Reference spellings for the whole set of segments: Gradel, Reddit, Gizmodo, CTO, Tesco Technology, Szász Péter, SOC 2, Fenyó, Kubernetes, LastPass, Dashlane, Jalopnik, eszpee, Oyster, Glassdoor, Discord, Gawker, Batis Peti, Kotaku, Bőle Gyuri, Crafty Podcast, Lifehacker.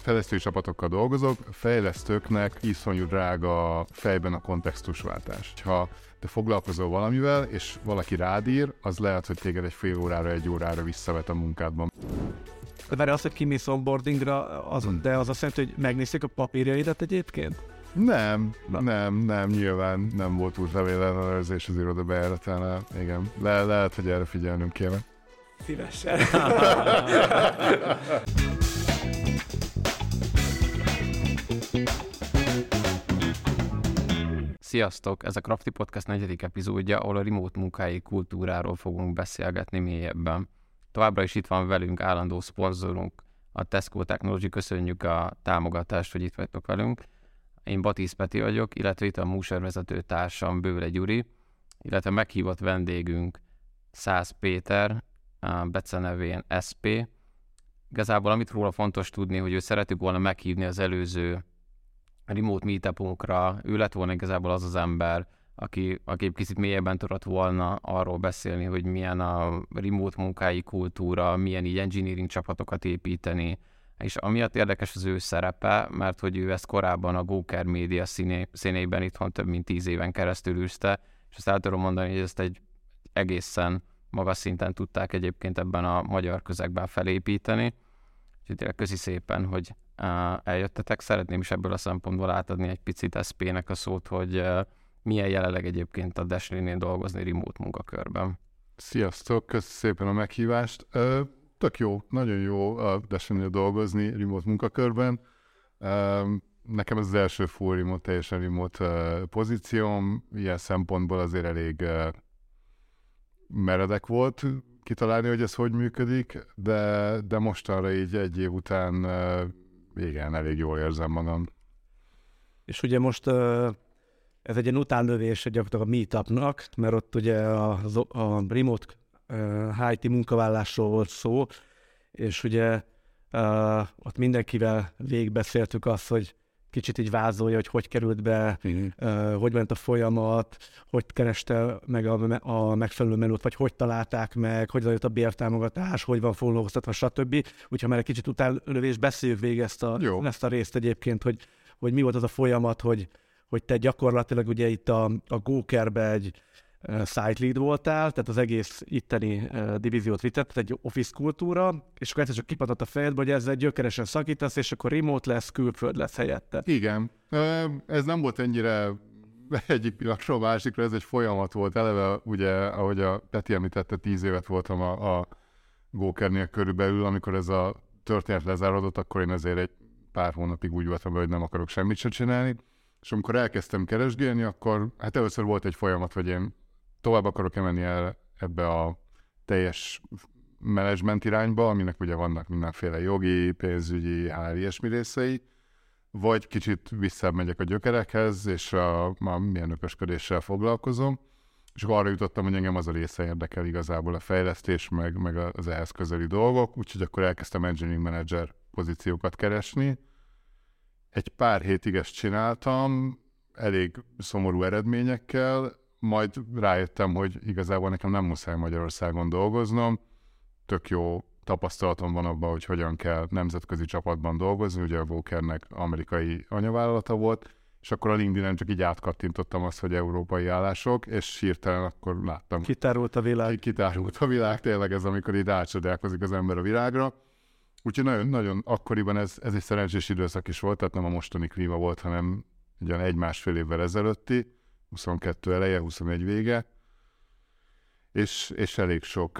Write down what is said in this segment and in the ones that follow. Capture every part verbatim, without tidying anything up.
fejlesztői csapatokkal dolgozok, fejlesztőknek iszonyú drága fejben a kontextusváltás. Ha te foglalkozol valamivel, és valaki rád ír, az lehet, hogy téged egy fél órára, egy órára visszavet a munkádban. Várj, azt, hogy kimész onboardingra, az, hmm. de az azt jelenti, hogy megnézték a papírjaidat egyébként? Nem, Na. nem, nem, nyilván nem volt útlevélelenőrzés az iroda bejáratánál. Igen, Le- lehet, hogy erre figyelnünk kéne. Szívesen. Sziasztok! Ez a Crafty Podcast negyedik epizódja, ahol a remote munkai kultúráról fogunk beszélgetni mélyebben. Továbbra is itt van velünk állandó szponzorunk, a Tesco Technology. Köszönjük a támogatást, hogy itt vagytok velünk. Én Batis Peti vagyok, illetve itt a műsorvezető társam Bőle Gyuri, illetve meghívott vendégünk Szász Péter, becenevén es pé. Igazából amit róla fontos tudni, hogy ő szeretük volna meghívni az előző remote meetupunkra. Ő lett volna igazából az az ember, aki, aki kicsit mélyebben tudott volna arról beszélni, hogy milyen a remote munkai kultúra, milyen így engineering csapatokat építeni. És amiatt érdekes az ő szerepe, mert hogy ő ezt korábban a Gawker média színé, színében itthon több mint tíz éven keresztül űzte, és azt el tudom mondani, hogy ezt egy egészen magas szinten tudták egyébként ebben a magyar közegben felépíteni. Úgyhogy tényleg köszi szépen, hogy eljöttetek. Szeretném is ebből a szempontból átadni egy picit es pé-nek a szót, hogy milyen jelenleg egyébként a Dashlane-nél dolgozni remote munkakörben. Sziasztok, köszi szépen a meghívást. Tök jó, nagyon jó a Dashlane-nél dolgozni remote munkakörben. Nekem ez az első full remote, teljesen remote pozícióm. Ilyen szempontból azért elég meredek volt kitalálni, hogy ez hogy működik, de, de mostanra így egy év után igen, elég jól érzem magam. És ugye most ez egy ilyen utánnövés gyakorlatilag a meetupnak, mert ott ugye a, a remote i té munkavállásról volt szó, és ugye ott mindenkivel végigbeszéltük azt, hogy kicsit így vázolja, hogy hogy került be, mm. uh, hogy ment a folyamat, hogy kereste meg a, a megfelelő menüt, vagy hogy találták meg, hogy zajlott a bértámogatás, hogy van foglalkoztatva, stb. Úgyhogy már egy kicsit utánlövés beszéljük végig ezt a, ezt a részt egyébként, hogy, hogy mi volt az a folyamat, hogy, hogy te gyakorlatilag ugye itt a, a Gawkerbe egy uh, site lead voltál, tehát az egész itteni uh, divíziót vitett, egy office kultúra, és akkor egyszer csak kipatott a fejedbe, hogy ezzel gyökeresen szakítasz, és akkor remote lesz, külföld lesz helyette. Igen. Ez nem volt ennyire egyik pillanatról másikra, ez egy folyamat volt. Eleve ugye, ahogy a Peti említette, tíz évet voltam a, a Gawkernél körülbelül, amikor ez a történet lezárodott, akkor én azért egy pár hónapig úgy voltam, hogy nem akarok semmit sem csinálni. És amikor elkezdtem keresgélni, akkor hát először volt egy folyamat, hogy én tovább akarok-e menni el ebbe a teljes menedzsment irányba, aminek ugye vannak mindenféle jogi, pénzügyi, hár ilyesmi részei, vagy kicsit visszamegyek a gyökerekhez, és a, a milyen ökösködéssel foglalkozom, és arra jutottam, hogy engem az a része érdekel igazából, a fejlesztés, meg, meg az ehhez közeli dolgok, úgyhogy akkor elkezdtem engineering manager pozíciókat keresni. Egy pár hétig ezt csináltam, elég szomorú eredményekkel, majd rájöttem, hogy igazából nekem nem muszáj Magyarországon dolgoznom, tök jó tapasztalatom van abban, hogy hogyan kell nemzetközi csapatban dolgozni, ugye a Gawkernek amerikai anyavállalata volt, és akkor a LinkedIn-en csak így átkattintottam azt, hogy európai állások, és hirtelen akkor láttam. Kitárult a világ. Kitárult a világ, tényleg ez, amikor így rácsodálkozik az ember a világra. Úgyhogy nagyon, nagyon akkoriban ez, ez egy szerencsés időszak is volt, tehát nem a mostani klíma volt, hanem ugyan egy-másfél évvel ezelőtti, huszonkettő eleje, huszonegy vége, és, és elég sok,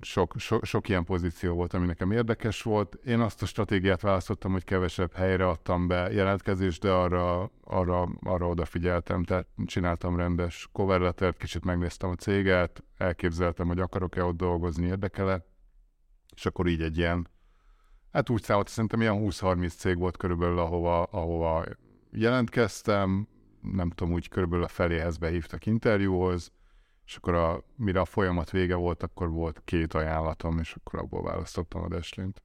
sok, sok, sok ilyen pozíció volt, ami nekem érdekes volt. Én azt a stratégiát választottam, hogy kevesebb helyre adtam be jelentkezést, de arra, arra, arra odafigyeltem, tehát csináltam rendes cover lettert, kicsit megnéztem a céget, elképzeltem, hogy akarok-e ott dolgozni, érdekel-e, és akkor így egy ilyen, hát úgy számolt, szerintem ilyen húsz-harminc cég volt körülbelül, ahova, ahova jelentkeztem, nem tudom, úgy körülbelül a feléhez behívtak interjúhoz, és akkor a, mire a folyamat vége volt, akkor volt két ajánlatom, és akkor abból választottam a Dashlane-t.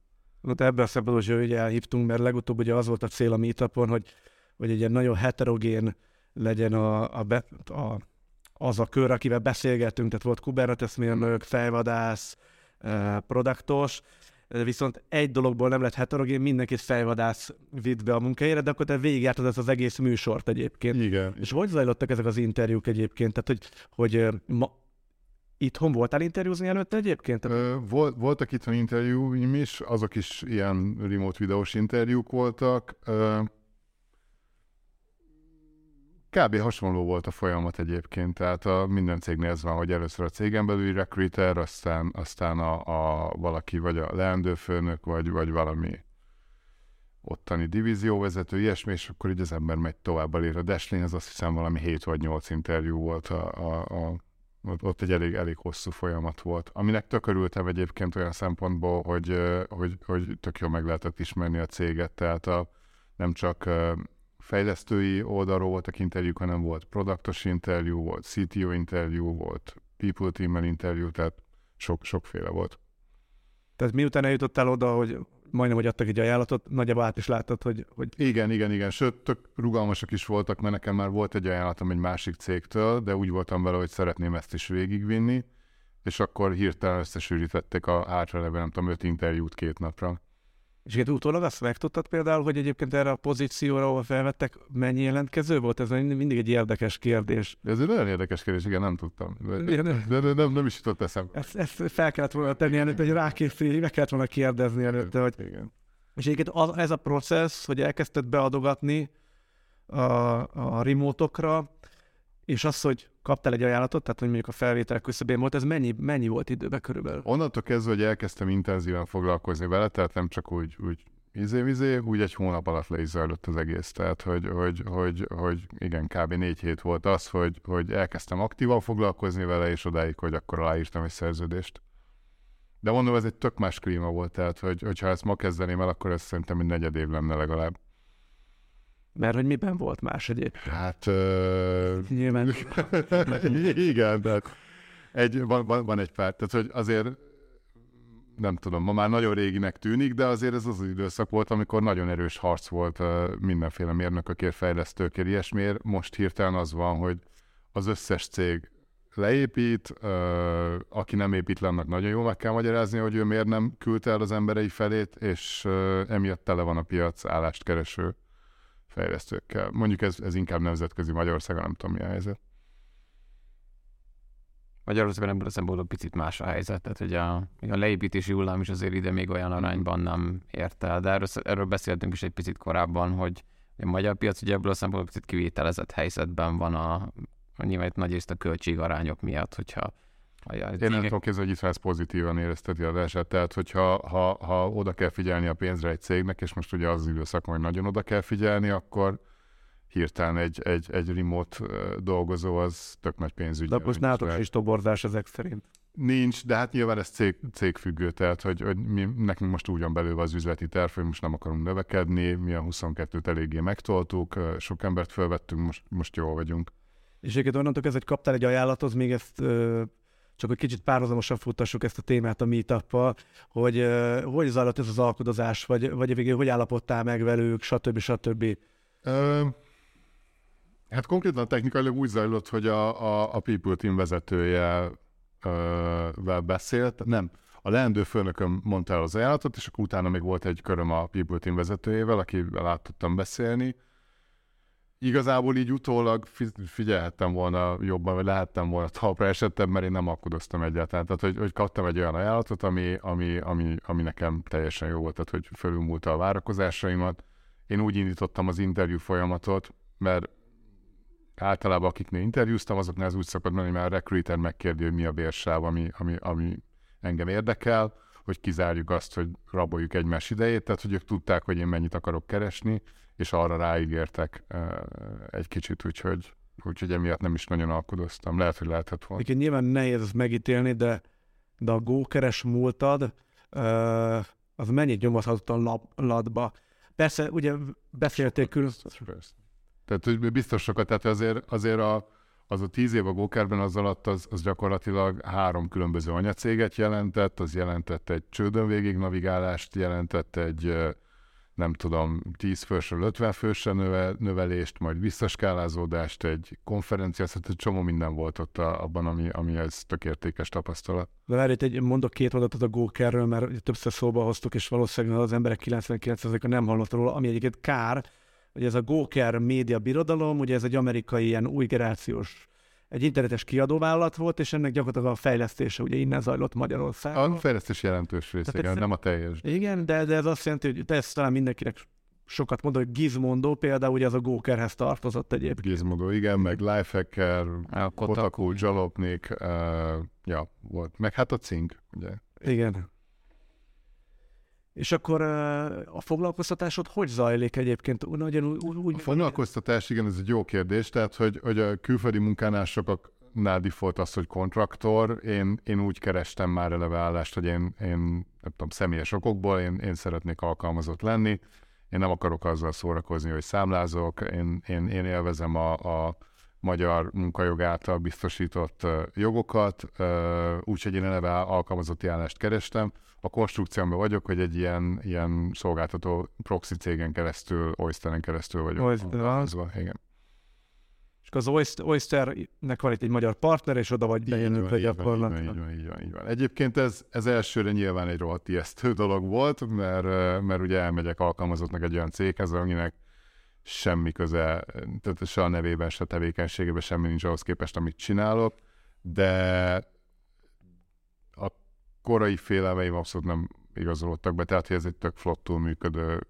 Hát ebben a szempontból, hogy elhívtunk, mert legutóbb ugye az volt a cél a meetupon, hogy, hogy egy ilyen nagyon heterogén legyen a, a, be, a, az a kör, akivel beszélgettünk, tehát volt Kubernetes mérnök, fejvadász, produktos, viszont egy dologból nem lett heterogén, mindenkit fejvadász vitt be a munkahelyére, de akkor te végigjártad ezt az egész műsort egyébként. Igen. És hogy zajlottak ezek az interjúk egyébként? Tehát, hogy, hogy ma... itthon voltál interjúzni előtte egyébként? Ö, vol, voltak itthon interjúim is, azok is ilyen remote videós interjúk voltak. Ö, kb. Hasonló volt a folyamat egyébként, tehát a, minden cégnél ez van, hogy először a cégen belüli recruiter, aztán, aztán a, a valaki, vagy a leendő főnök, vagy, vagy valami ottani divízióvezető, ilyesmi, és akkor így az ember megy tovább elér. A Dashlane az azt hiszem valami hét vagy nyolc interjú volt a, a, a ott egy elég, elég hosszú folyamat volt. Aminek tök örültem egyébként olyan szempontból, hogy, hogy, hogy tök jól meg lehetett ismerni a céget, tehát a, nem csak fejlesztői oldalról voltak interjúk, hanem volt produktos interjú, volt C T O interjú, volt people team-mel interjú, tehát sok, sokféle volt. Tehát miután eljutottál oda, hogy majdnem, hogy adtak egy ajánlatot, nagyjából át is láttad, hogy... hogy... Igen, igen, igen. Sőt, tök rugalmasak is voltak, mert nekem már volt egy ajánlatom egy másik cégtől, de úgy voltam vele, hogy szeretném ezt is végigvinni, és akkor hirtelen összesűrítették a hátralevő, nem tudom, öt interjút két napra. És itt utólag azt megtudtad például, hogy egyébként erre a pozícióra, ahol felvettek, mennyi jelentkező volt? Ez mindig egy érdekes kérdés. Ez egy nagyon érdekes kérdés, igen, nem tudtam. De, de, de nem, nem is jutott eszembe. Ezt, ezt fel kellett volna tenni előtte, hogy rákészülni, meg kellett volna kérdezni előtte. Hogy... Igen. És egyébként az, ez a process, hogy elkezdted beadogatni a, a remote-okra, és az, hogy kaptál egy ajánlatot, tehát hogy mondjuk a felvétel küszöbén volt, ez mennyi, mennyi volt időben körülbelül? Onnantól kezdve, hogy elkezdtem intenzíven foglalkozni vele, tehát nem csak úgy, úgy izé-vizé, úgy egy hónap alatt le is zajlott az egész. Tehát, hogy, hogy, hogy, hogy igen, kb. négy hét volt az, hogy, hogy elkezdtem aktívan foglalkozni vele, és odáig, hogy akkor aláírtam egy szerződést. De mondom, ez egy tök más klíma volt, tehát, hogy ha ezt ma kezdeném el, akkor ez szerintem egy negyed év lenne legalább. Mert hogy miben volt más egyébként? Hát... Ö... Nyilván. Igen, de egy, van, van egy pár. Tehát, hogy azért, nem tudom, ma már nagyon réginek tűnik, de azért ez az időszak volt, amikor nagyon erős harc volt mindenféle mérnökökért, fejlesztőkért, ilyesmiért. Most hirtelen az van, hogy az összes cég leépít, ö, aki nem épít le, annak nagyon jól meg kell magyarázni, hogy ő miért nem küldte el az emberei felét, és ö, emiatt tele van a piac állást kereső fejlesztőkkel. Mondjuk ez, ez inkább nemzetközi, Magyarországon nem tudom, mi a helyzet. Magyarországon ebből a szempontból picit más a helyzet, tehát hogy a, a leépítési hullám is azért ide még olyan arányban nem ért el, de erről, erről beszéltünk is egy picit korábban, hogy a magyar piac ugye ebből a szempontból picit kivételezett helyzetben van a, a nyilván nagyrészt a költségarányok miatt, hogyha Ajaj, Én nem tudom képzelni, hogy itt ez pozitívan érezteti a verseny, tehát hogyha ha, ha oda kell figyelni a pénzre egy cégnek, és most ugye az időszakban, hogy nagyon oda kell figyelni, akkor hirtelen egy, egy, egy remote dolgozó az tök nagy pénzügyi. De most nálatok is toborzás ezek szerint? Nincs, de hát nyilván ez cég, cégfüggő, tehát hogy, hogy mi, nekünk most úgy van belőle az üzleti terv, hogy most nem akarunk növekedni, mi a huszonkettőt eléggé megtoltuk, sok embert felvettünk, most, most jól vagyunk. És egyébként onnantól kezdve, hogy kaptál egy ajánlatot, még ezt... Ö- csak egy kicsit párhuzamosan futtassuk ezt a témát a meetup-pal, hogy uh, hogy zajlott ez az alkudozás, vagy, vagy végül hogy állapodtál meg velük, stb. stb. Ö, hát konkrétan technikailag úgy zajlott, hogy a, a, a People Team vezetőjével beszélt, nem, a leendő főnököm mondta el az ajánlatot, és akkor utána még volt egy köröm a People Team vezetőjével, akivel át tudtam beszélni. Igazából így utólag figyelhettem volna jobban, vagy lehettem volna talpra esettem, mert én nem alkudoztam egyáltalán. Tehát, hogy, hogy kaptam egy olyan ajánlatot, ami, ami, ami, ami nekem teljesen jó volt, tehát, hogy fölülmúlta a várakozásaimat. Én úgy indítottam az interjú folyamatot, mert általában akiknél interjúztam, azoknál az úgy szokott menni, mert a recruiter megkérdi, hogy mi a bérsáv, ami, ami, ami engem érdekel, hogy kizárjuk azt, hogy raboljuk egymás idejét, tehát, hogy ők tudták, hogy én mennyit akarok keresni, és arra ráígértek egy kicsit, úgyhogy, úgyhogy emiatt nem is nagyon alkudoztam. Lehet, hogy lehetett volna. Egyébként nyilván nehéz ezt megítélni, de, de a Gawkeres múltad, az mennyit nyomozhatott a lab, labba? Persze, ugye beszéltél külön... Tehát, hogy biztos sokat, tehát azért, azért a, az a tíz év a Gawkerben az alatt, az, az gyakorlatilag három különböző anyacéget jelentett, az jelentett egy csődön végig navigálást, jelentett egy... nem tudom, tíz fősről ötven fősre növe, növelést, majd visszaskálázódást, egy konferencia, szóval csomó minden volt ott a, abban, ami, ami ez tök értékes tapasztalat. De várj, egy mondok két mondatot a Gawkerről, mert többször szóba hoztuk, és valószínűleg az emberek kilencvenkilenc százaléka nem hallott róla, ami egyébként kár, hogy ez a Gawker média birodalom, ugye ez egy amerikai ilyen új generációs, egy internetes kiadóvállalat volt, és ennek gyakorlatilag a fejlesztése ugye innen zajlott Magyarországon. A fejlesztés jelentős része, igen, nem a teljes. Igen, de, de ez azt jelenti, hogy ez talán mindenkinek sokat mondod, hogy Gizmodo például ugye az a Gawkerhez tartozott egyébként. Gizmodo, igen, meg Lifehacker, a Kotaku, Kotaku Jalopnik, uh, ja, volt. Meg hát a cink, ugye. Igen. És akkor a foglalkoztatásod hogy zajlik egyébként? Ugyan, úgy... A foglalkoztatás, igen, ez egy jó kérdés, tehát hogy, hogy a külföldi munkánál sokaknál default az, hogy kontraktor, én, én úgy kerestem már eleve állást, hogy én, én nem tudom, személyes okokból én, én szeretnék alkalmazott lenni, én nem akarok azzal szórakozni, hogy számlázok, én, én, én élvezem a, a magyar munkajog által biztosított jogokat, úgyhogy én eleve alkalmazotti állást kerestem. A konstrukciómban vagyok, hogy egy ilyen, ilyen szolgáltató proxy cégen keresztül, Oysteren keresztül vagyok. Oyster. Igen. És az Oysternek van itt egy magyar partner, és oda vagy bejönünk a gyakorlatban. Így van, így van, így van, így van. Egyébként ez, ez elsőre nyilván egy rohadt ijesztő dolog volt, mert, mert ugye elmegyek alkalmazottnak egy olyan céghez, aminek semmi köze, tehát se a nevében, se a tevékenységében semmi nincs ahhoz képest, amit csinálok, de a korai félelmeim abszolút nem igazolódtak be, tehát ez egy tök flottul működő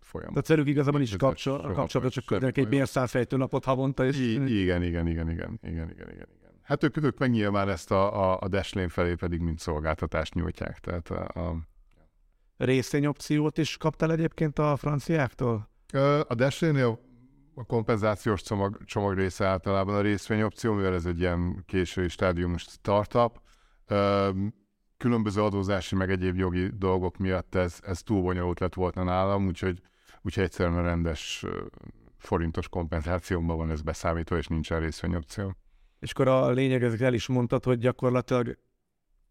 folyamat. Tehát velük igazából is kapcsol, kapcsolatban csak küldenek egy mérszálfejtő napot havonta. És... I- igen, igen, igen, igen, igen, igen, igen, igen. Hát ők, ők meg nyilván ezt a, a, a Dashlane felé pedig mint szolgáltatást nyújtják, tehát a... a... Részvényopciót is kaptál egyébként a franciáktól? A Dashlane-nél a kompenzációs csomag, csomag része általában a részvényopció, mivel ez egy ilyen késői stádiumos startup. Különböző adózási meg egyéb jogi dolgok miatt ez, ez túl bonyolult lett volna nálam, úgyhogy, úgyhogy egyszerűen a rendes forintos kompenzációmban van ez beszámítva, és nincsen részvényopció. És akkor a lényeg, ezek el is mondtad, hogy gyakorlatilag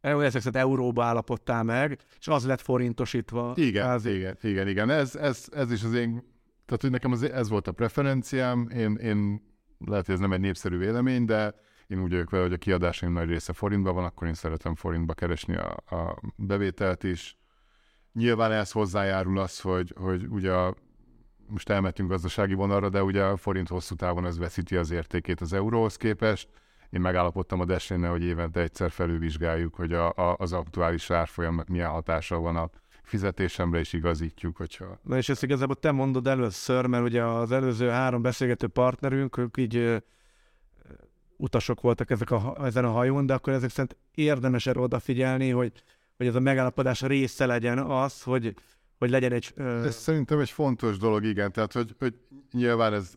ezek szerint euróba állapodtál meg, és az lett forintosítva. Igen, az... igen, igen, igen. Ez, ez, ez is az én... Tehát, hogy nekem az, ez volt a preferenciám, én, én lehet, hogy ez nem egy népszerű vélemény, de én úgy vagyok vele, hogy a kiadásaim nagy része forintban van, akkor én szeretem forintba keresni a, a bevételt is. Nyilván ez hozzájárul az, hogy, hogy ugye a, most elmentünk gazdasági vonalra, de ugye a forint hosszú távon ez veszíti az értékét az euróhoz képest. Én megállapodtam a Dashlane-nel, hogy évente egyszer felülvizsgáljuk, hogy a, a, az aktuális árfolyamnak milyen hatása van a fizetésemre, is igazítjuk, hogyha... Na és ezt igazából te mondod először, mert ugye az előző három beszélgető partnerünk, ők így utasok voltak ezek a, ezen a hajón, de akkor ezek szerint érdemes erre odafigyelni, hogy, hogy ez a megállapodás része legyen az, hogy, hogy legyen egy... Ö... Ez szerintem egy fontos dolog, igen, tehát hogy, hogy nyilván ez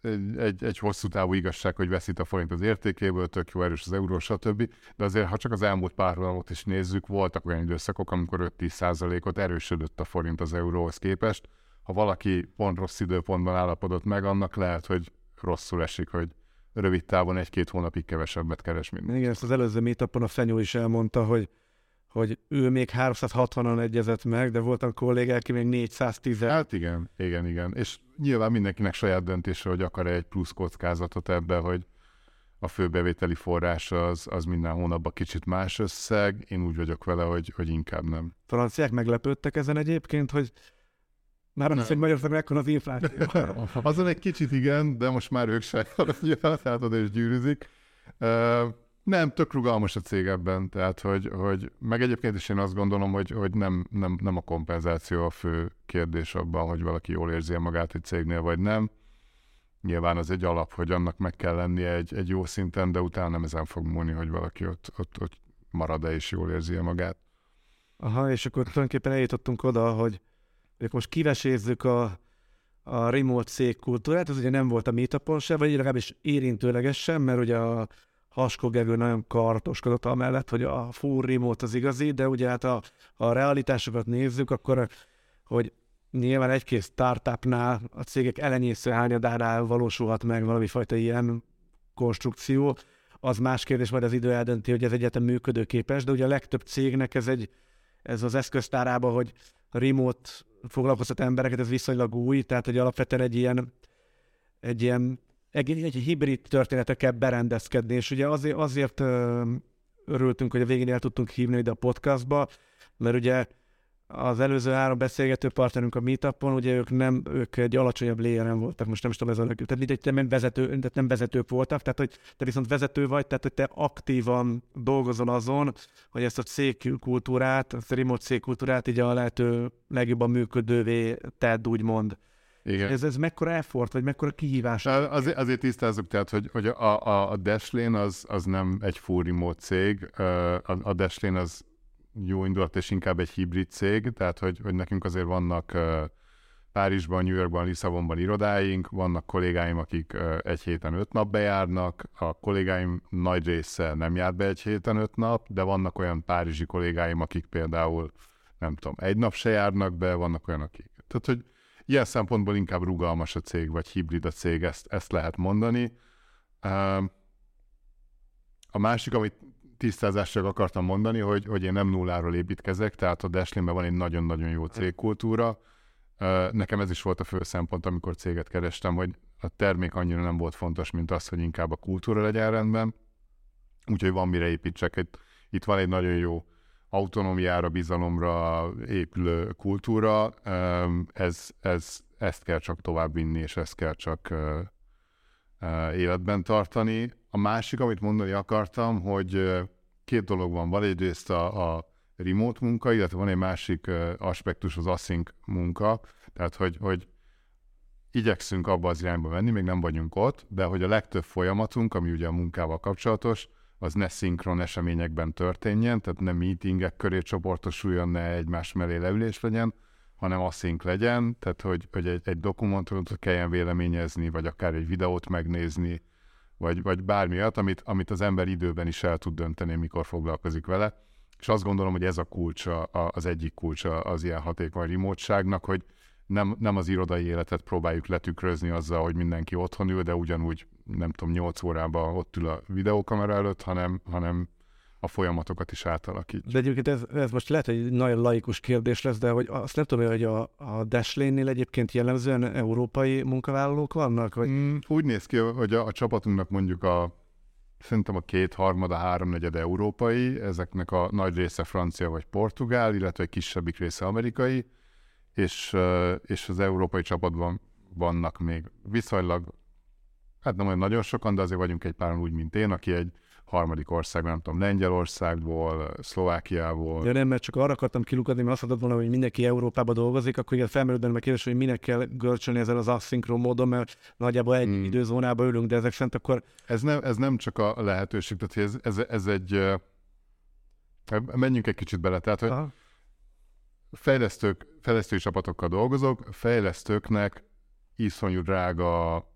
egy, egy, egy hosszú távú igazság, hogy veszít a forint az értékéből, tök jó erős az euró, stb. De azért, ha csak az elmúlt párhuzamot is nézzük, voltak olyan időszakok, amikor öt-tíz százalékot erősödött a forint az euróhoz képest. Ha valaki pont rossz időpontban állapodott meg, annak lehet, hogy rosszul esik, hogy rövid távon egy-két hónapig kevesebbet keres minden. Igen, ezt az előző meetupon a Fenyó is elmondta, hogy hogy ő még háromszázhatvanon egyezett meg, de voltam kollégák, ki még négyszáztíz. Hát igen, igen, igen. És nyilván mindenkinek saját döntése, hogy akar egy plusz kockázatot ebbe, hogy a főbevételi forrás az, az minden hónapban kicsit más összeg. Én úgy vagyok vele, hogy, hogy inkább nem. Franciák meglepődtek ezen egyébként, hogy már nem hisz, hogy Magyarországon ekkor az infláció. Azon egy kicsit igen, de most már ők se hallgatod és gyűrűzik. Nem, tök rugalmas a cég ebben, tehát hogy, hogy meg egyébként is én azt gondolom, hogy, hogy nem, nem, nem a kompenzáció a fő kérdés abban, hogy valaki jól érzi magát egy cégnél, vagy nem. Nyilván az egy alap, hogy annak meg kell lennie egy, egy jó szinten, de utána nem ezen fog múlni, hogy valaki ott, ott, ott marad-e és jól érzi magát. Aha, és akkor tulajdonképpen eljutottunk oda, hogy most kivesézzük a... a remote cég kultúrát, ez ugye nem volt a meetupon sem, vagy legalábbis érintőleges sem, mert ugye a Haskogevő nagyon kartoskodott amellett, hogy a full remote az igazi, de ugye hát a, a realitásokat nézzük, akkor hogy nyilván egy-két startupnál a cégek elenyésző hányadánál valósulhat meg valami fajta ilyen konstrukció, az más kérdés, majd az idő eldönti, hogy ez egyetem működőképes, de ugye a legtöbb cégnek ez, egy, ez az eszköztárában, hogy remote foglalkoztat embereket, ez viszonylag új, tehát hogy alapvetően egy ilyen, egy ilyen egy, egy hibrid történetre kell berendezkedni, és ugye azért, azért örültünk, hogy a végén el tudtunk hívni ide a podcastba, mert ugye az előző három beszélgető partnerünk a meetupon, ugye ők nem, ők egy alacsonyabb léjeren voltak, most nem is tudom, ez a legjobb. Tehát nem, vezető, tehát nem vezetők voltak, tehát hogy te viszont vezető vagy, tehát hogy te aktívan dolgozol azon, hogy ezt a cégkultúrát, a remote cégkultúrát így a lehető legjobban működővé tedd, úgymond. Igen. Ez, ez mekkora effort, vagy mekkora kihívás? Az, azért tisztázzuk, tehát, hogy, hogy a, a, a Dashlane az, az nem egy full remote cég, a, a Dashlane az jó indulat, és inkább egy hibrid cég, tehát hogy, hogy nekünk azért vannak uh, Párizsban, New Yorkban, Lisszabonban irodáink, vannak kollégáim, akik uh, egy héten öt nap bejárnak, a kollégáim nagy része nem jár be egy héten öt nap, de vannak olyan párizsi kollégáim, akik például, nem tudom, egy nap se járnak be, vannak olyan, akik. Tehát, hogy ilyen szempontból inkább rugalmas a cég, vagy hibrid a cég, ezt, ezt lehet mondani. Uh, a másik, amit tisztázásra akartam mondani, hogy, hogy én nem nulláról építkezek, tehát a Dashlane-ben van egy nagyon-nagyon jó cégkultúra. Nekem ez is volt a fő szempont, amikor céget kerestem, hogy a termék annyira nem volt fontos, mint az, hogy inkább a kultúra legyen rendben. Úgyhogy van mire építsek. Itt, itt van egy nagyon jó autonómiára, bizalomra épülő kultúra. Ez, ez, ezt kell csak továbbvinni, és ezt kell csak életben tartani. A másik, amit mondani akartam, hogy két dolog van. Van egyrészt a, a remote munka, illetve van egy másik aspektus, az async munka. Tehát, hogy, hogy igyekszünk abba az irányba menni, még nem vagyunk ott, de hogy a legtöbb folyamatunk, ami ugye a munkával kapcsolatos, az ne szinkron eseményekben történjen, tehát ne meetingek köré csoportosuljon, ne egymás mellé leülés legyen, hanem async legyen, tehát hogy, hogy egy, egy dokumentumot kelljen véleményezni, vagy akár egy videót megnézni, vagy, vagy bármilyat, amit, amit az ember időben is el tud dönteni, mikor foglalkozik vele. És azt gondolom, hogy ez a kulcsa, az egyik kulcsa az ilyen hatékony remote-ságnak, hogy nem, nem az irodai életet próbáljuk letükrözni azzal, hogy mindenki otthon ül, de ugyanúgy, nem tudom, nyolc órában ott ül a videókamera előtt, hanem, hanem a folyamatokat is átalakítjuk. De egyébként ez, ez most lehet, hogy egy nagyon laikus kérdés lesz, de hogy azt nem tudom, hogy a, a Dashlane-nél egyébként jellemzően európai munkavállalók vannak? Vagy... Mm, úgy néz ki, hogy a, a csapatunknak mondjuk a szerintem a kétharmada, háromnegyed európai, ezeknek a nagy része francia vagy portugál, illetve egy kisebbik része amerikai, és, és az európai csapatban vannak még viszonylag, hát nem olyan nagyon sokan, de azért vagyunk egy páran úgy, mint én, aki egy harmadik országban, nem tudom, Lengyelországból, Szlovákiából. Ja nem, mert csak arra akartam kilukadni, mert azt mondtad volna, hogy mindenki Európában dolgozik, akkor igen, felmerült bennem a kérdés, hogy minek kell görcsölni ezzel az aszinkron módon, mert nagyjából egy hmm. időzónában ülünk, de ezek szerint akkor... Ez nem, ez nem csak a lehetőség, tehát ez, ez, ez egy... Menjünk egy kicsit bele, tehát hogy Aha. fejlesztők, fejlesztői csapatokkal dolgozok, fejlesztőknek iszonyú drága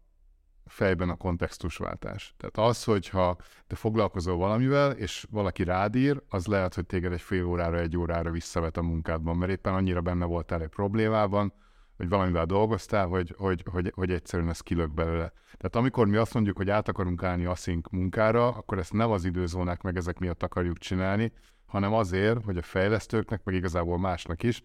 fejben a kontextusváltás. Tehát az, hogyha te foglalkozol valamivel, és valaki rád ír, az lehet, hogy téged egy fél órára, egy órára visszavet a munkádban, mert éppen annyira benne voltál egy problémában, hogy valamivel dolgoztál, hogy, hogy, hogy, hogy egyszerűen ez kilök belőle. Tehát amikor mi azt mondjuk, hogy át akarunk állni async munkára, akkor ezt nem az időzónák meg ezek miatt akarjuk csinálni, hanem azért, hogy a fejlesztőknek, meg igazából másnak is,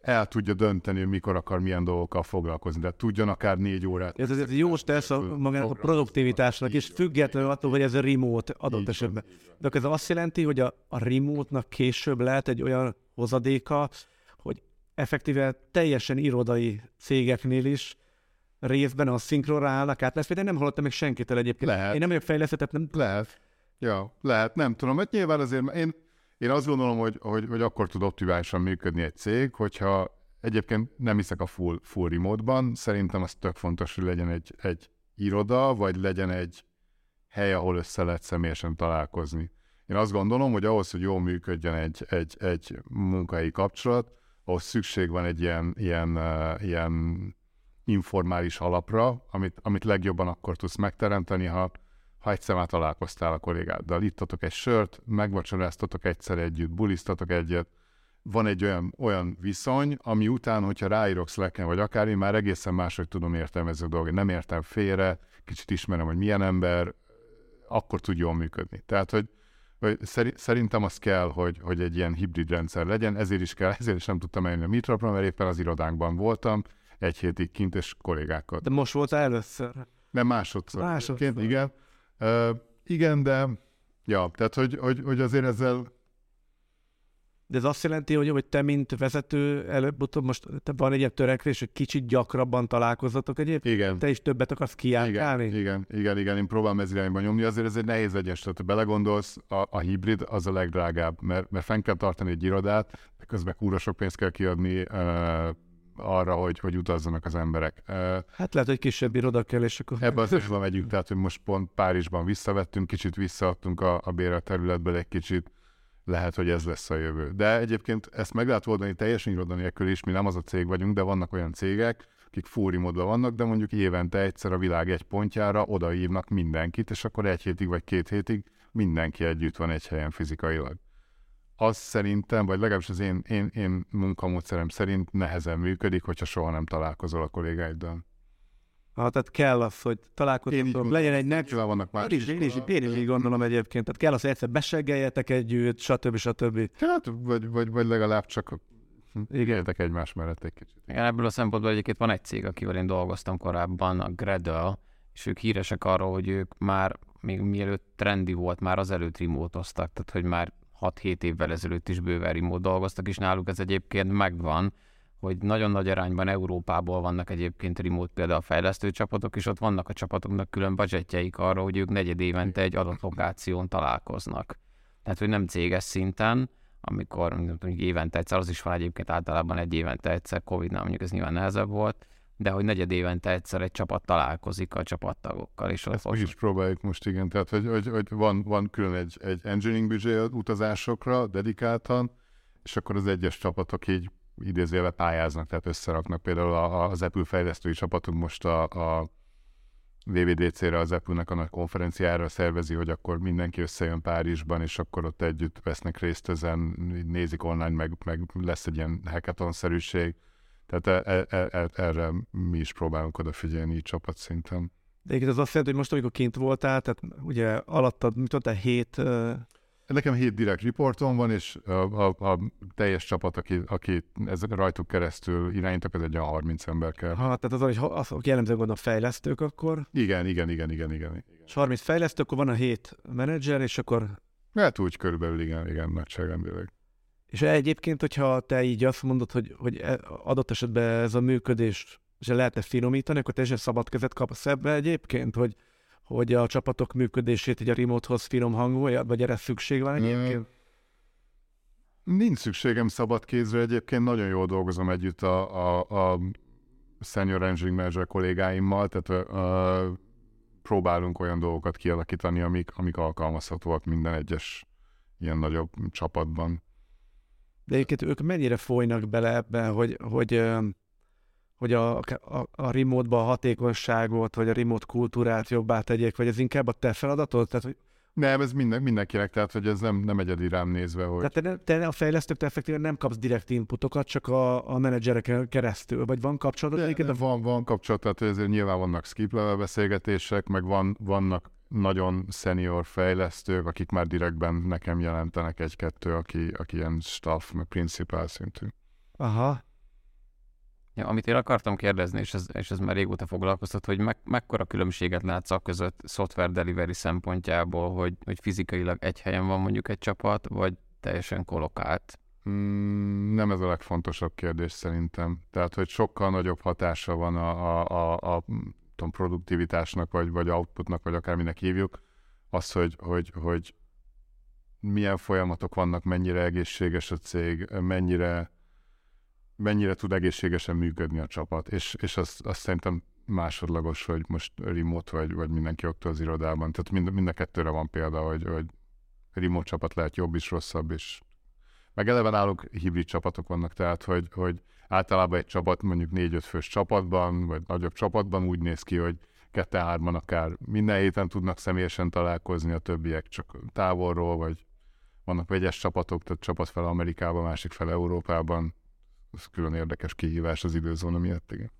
el tudja dönteni, mikor akar milyen dolgokkal foglalkozni, de tudjon akár négy órát. Ez, ez jó tesz a, magának a produktivitásnak, és függetlenül attól, hogy ez a remote adott esetben. De ez azt jelenti, hogy a, a remote-nak később lehet egy olyan hozadéka, hogy effektíve teljesen irodai cégeknél is részben a szinkronra állnak át. Ezt például nem hallottam meg senkitől egyébként. Lehet. Én nem vagyok fejlesztett, nem... Lehet. Ja, lehet, nem tudom. Hát nyilván azért én... Én azt gondolom, hogy, hogy, hogy akkor tud optimálisan működni egy cég, hogyha egyébként nem hiszek a full, full remote-ban, szerintem az tök fontos, hogy legyen egy, egy iroda, vagy legyen egy hely, ahol össze lehet személyesen találkozni. Én azt gondolom, hogy ahhoz, hogy jól működjön egy, egy, egy munkahelyi kapcsolat, ahhoz szükség van egy ilyen, ilyen, uh, ilyen informális alapra, amit, amit legjobban akkor tudsz megteremteni, ha ha egyszer már találkoztál a kollégáddal, ittatok egy sört, megvacsoráztatok egyszer együtt, bulisztatok egyet, van egy olyan, olyan viszony, ami után, hogyha ráírok Slacken, vagy akár én már egészen máshogy tudom értelmezni a dolgot, nem értem félre, kicsit ismerem, hogy milyen ember, akkor tud jól működni. Tehát, hogy, Szerintem az kell, hogy, hogy egy ilyen hibrid rendszer legyen, ezért is kell, ezért is nem tudtam eljönni a meetupra, mert éppen az irodánkban voltam, egy hétig kint és kollégákkal. De most voltál először? Nem, másodszor. Másodszor. Ként, igen. Uh, igen, de ja, tehát hogy, hogy, hogy azért ezzel... De ez azt jelenti, hogy, hogy te, mint vezető, előbb-utóbb most te van egy törekvés, hogy kicsit gyakrabban találkozzatok egyébként? Igen. Te is többet akarsz kiállni? Igen, igen, igen, igen, én próbálom ez irányba nyomni, azért ez egy nehéz egyes, tehát ha belegondolsz, a, a hibrid az a legdrágább, mert, mert fenn kell tartani egy irodát, de közben kúra sok pénzt kell kiadni uh, arra, hogy, hogy utazzanak az emberek. Uh, hát lehet, hogy kisebb iroda kell, és akkor... Ebben az esetben megyünk, tehát hogy most pont Párizsban visszavettünk, kicsit visszaadtunk a, a bérelt területből egy kicsit. Lehet, hogy ez lesz a jövő. De egyébként ezt meg lehet oldani teljesen iroda nélkül is, mi nem az a cég vagyunk, de vannak olyan cégek, akik fórumodban vannak, de mondjuk évente egyszer a világ egy pontjára odahívnak mindenkit, és akkor egy hétig vagy két hétig mindenki együtt van egy helyen fizikailag. Az szerintem, vagy legalábbis az én, én, én munkamódszerem szerint nehezen működik, hogyha soha nem találkozol a kollégáiddal. Ha, tehát kell az, hogy találkoztatok, legyen egy nekünk. Én is így gondolom egyébként. Tehát kell az, hogy egyszer beseggeljetek együtt, stb. stb. Hát, vagy, vagy, vagy legalább csak éljetek egymás mellett egy kicsit. Igen, ebből a szempontból egyébként van egy cég, akivel én dolgoztam korábban, a Gradel, és ők híresek arról, hogy ők már, még mielőtt trendi volt, már azelőtt remote-oztak, tehát hogy már hat-hét évvel ezelőtt is bőven remote dolgoztak, és náluk ez egyébként megvan, hogy nagyon nagy arányban Európából vannak egyébként remote például a fejlesztő csapatok, és ott vannak a csapatoknak külön budgetjeik arra, hogy ők negyed évente egy adott lokáción találkoznak. Tehát, hogy nem céges szinten, amikor mondjuk évente egyszer, az is van egyébként általában egy évente egyszer, Covid-nál mondjuk ez nyilván nehezebb volt, de hogy negyed évente egyszer egy csapat találkozik a csapattagokkal. És ezt most is próbáljuk most, igen, tehát, hogy, hogy, hogy van, van külön egy, egy engineering budget utazásokra dedikáltan, és akkor az egyes csapatok így idézőjelben pályáznak, tehát összeraknak. Például az Apple fejlesztői csapatunk most a, a dé vé dé cére, az Apple-nek a nagy konferenciára szervezi, hogy akkor mindenki összejön Párizsban, és akkor ott együtt vesznek részt ezen, nézik online, meg, meg lesz egy ilyen hackathon-szerűség. Tehát e, e, e, erre mi is próbálunk odafigyelni így csapatszinten. De egyébként az azt jelenti, hogy most, amikor kint voltál, tehát ugye alattad, mit mondtál, hét... Nekem hét direkt riportom van, és a, a, a teljes csapat, aki, aki rajtuk keresztül irányítok, ez egy olyan harminc ember kell. Ha, tehát az, hogy azok jellemzően gondolom fejlesztők akkor. Igen, igen, igen, igen, igen. És harminc fejlesztő, akkor van a hét menedzser, és akkor... Hát úgy körülbelül, igen, igen, nagyságrendileg. És egyébként, hogyha te így azt mondod, hogy, hogy adott esetben ez a működés, és lehetne finomítani, akkor teljesen szabad kezet kapsz ebbe egyébként, hogy... hogy a csapatok működését egy a remote-hoz finom hangolja, vagy erre szükség van egyébként? Nincs szükségem szabad kézre egyébként, nagyon jól dolgozom együtt a, a, a senior engineering manager kollégáimmal, tehát a, a, próbálunk olyan dolgokat kialakítani, amik, amik alkalmazhatóak minden egyes ilyen nagyobb csapatban. De egyébként ők mennyire folynak bele ebben, hogy... hogy hogy a, a, a remote-ban a hatékonyságot, vagy a remote kultúrát jobbá tegyék, vagy ez inkább a te feladatod? Tehát, hogy... Nem, ez minden, mindenkinek, tehát hogy ez nem, nem egyedi rám nézve, hogy... Tehát te, te a fejlesztőktől effektíven nem kapsz direkt inputokat, csak a, a menedzsereken keresztül, vagy van kapcsolatod? De, de van, van kapcsolat, tehát ezért nyilván vannak skip level beszélgetések, meg van, vannak nagyon senior fejlesztők, akik már direktben nekem jelentenek egy-kettő, aki, aki ilyen staff, meg principal szintű. Aha. Ja, amit én akartam kérdezni, és ez, és ez már régóta foglalkoztat, hogy me, mekkora különbséget látsz a között software delivery szempontjából, hogy, hogy fizikailag egy helyen van mondjuk egy csapat, vagy teljesen kolokált? Mm, nem ez a legfontosabb kérdés szerintem. Tehát, hogy sokkal nagyobb hatása van a, a, a, a tudom, produktivitásnak, vagy, vagy outputnak, vagy akárminek hívjuk, az, hogy, hogy, hogy milyen folyamatok vannak, mennyire egészséges a cég, mennyire... mennyire tud egészségesen működni a csapat, és, és azt, azt szerintem másodlagos, hogy most remote vagy, vagy mindenki ott az irodában. Tehát mind, mind a kettőre van példa, hogy, hogy remote csapat lehet jobb is, rosszabb is. Meg eleve náluk hibrid csapatok vannak, tehát hogy, hogy általában egy csapat mondjuk négy-öt fős csapatban, vagy nagyobb csapatban úgy néz ki, hogy ketten-hárman akár minden héten tudnak személyesen találkozni, a többiek csak távolról, vagy vannak vegyes csapatok, tehát csapat fel Amerikában, másik fel Európában. Ez külön érdekes kihívás az időzóna miatt, igen.